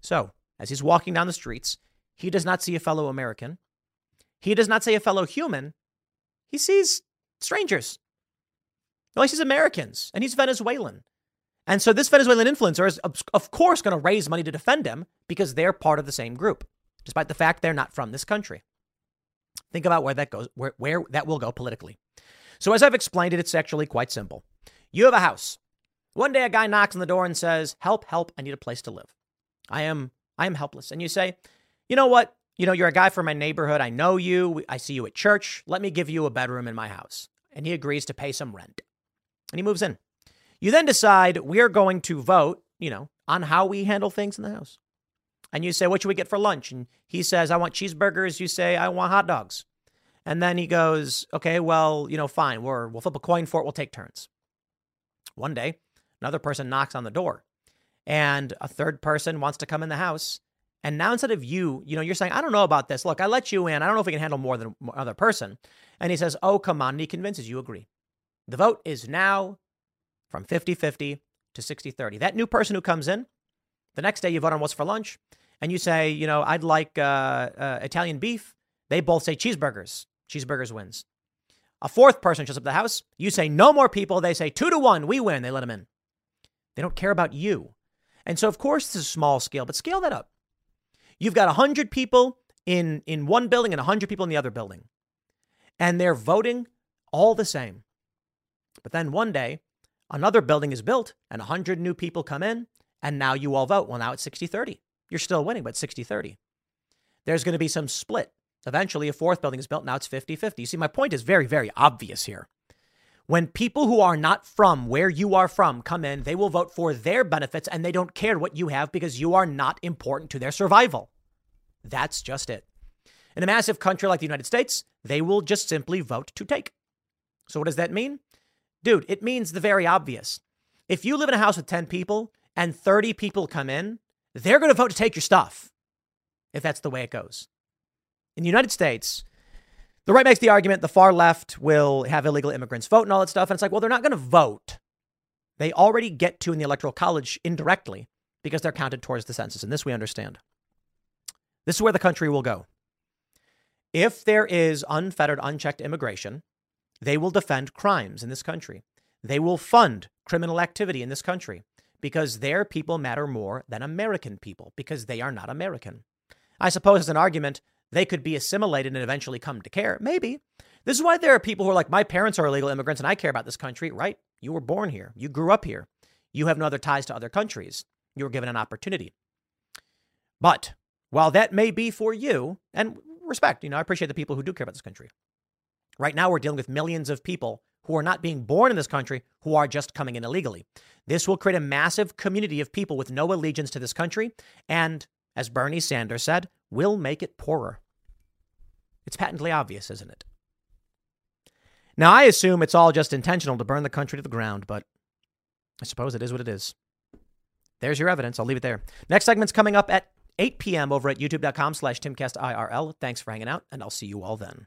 So as he's walking down the streets, he does not see a fellow American. He does not see a fellow human. He sees strangers. No, he sees Americans, and he's Venezuelan. And so this Venezuelan influencer is, of course, going to raise money to defend him because they're part of the same group, despite the fact they're not from this country. Think about where that goes, where, where that will go politically. So as I've explained it, it's actually quite simple. You have a house. One day a guy knocks on the door and says, help, help, I need a place to live. I am I am helpless. And you say, you know what? You know, you're a guy from my neighborhood. I know you. I see you at church. Let me give you a bedroom in my house. And he agrees to pay some rent. And he moves in. You then decide we're going to vote, you know, on how we handle things in the house. And you say, what should we get for lunch? And he says, I want cheeseburgers. You say, I want hot dogs. And then he goes, okay, well, you know, fine. We're, we'll flip a coin for it. We'll take turns. One day, another person knocks on the door and a third person wants to come in the house. And now instead of you, you know, you're saying, I don't know about this. Look, I let you in. I don't know if we can handle more than another person. And he says, oh, come on. And he convinces you agree. The vote is now from fifty-fifty to sixty-thirty. That new person who comes in, the next day you vote on what's for lunch and you say, you know, I'd like uh, uh, Italian beef. They both say cheeseburgers. Cheeseburgers wins. A fourth person shows up at the house. You say no more people. They say two to one. We win. They let them in. They don't care about you. And so, of course, this is small scale, but scale that up. You've got one hundred people in, in one building and one hundred people in the other building. And they're voting all the same. But then one day, another building is built and one hundred new people come in. And now you all vote. Well, now it's sixty thirty. You're still winning, but sixty thirty. There's going to be some split. Eventually, a fourth building is built. Now it's fifty fifty. You see, my point is very, very obvious here. When people who are not from where you are from come in, they will vote for their benefits and they don't care what you have because you are not important to their survival. That's just it. In a massive country like the United States, they will just simply vote to take. So what does that mean? Dude, it means the very obvious. If you live in a house with ten people, and thirty people come in, they're going to vote to take your stuff, if that's the way it goes. In the United States, the right makes the argument the far left will have illegal immigrants vote and all that stuff. And it's like, well, they're not going to vote. They already get to in the Electoral College indirectly because they're counted towards the census. And this we understand. This is where the country will go. If there is unfettered, unchecked immigration, they will defend crimes in this country. They will fund criminal activity in this country. Because their people matter more than American people, because they are not American. I suppose as an argument, they could be assimilated and eventually come to care. Maybe. This is why there are people who are like, my parents are illegal immigrants and I care about this country, right? You were born here. You grew up here. You have no other ties to other countries. You were given an opportunity. But while that may be for you, and respect, you know, I appreciate the people who do care about this country. Right now, we're dealing with millions of people who are not being born in this country, who are just coming in illegally. This will create a massive community of people with no allegiance to this country. And as Bernie Sanders said, will make it poorer. It's patently obvious, isn't it? Now, I assume it's all just intentional to burn the country to the ground, but I suppose it is what it is. There's your evidence. I'll leave it there. Next segment's coming up at eight p.m. over at youtube.com slash TimCast IRL. Thanks for hanging out, and I'll see you all then.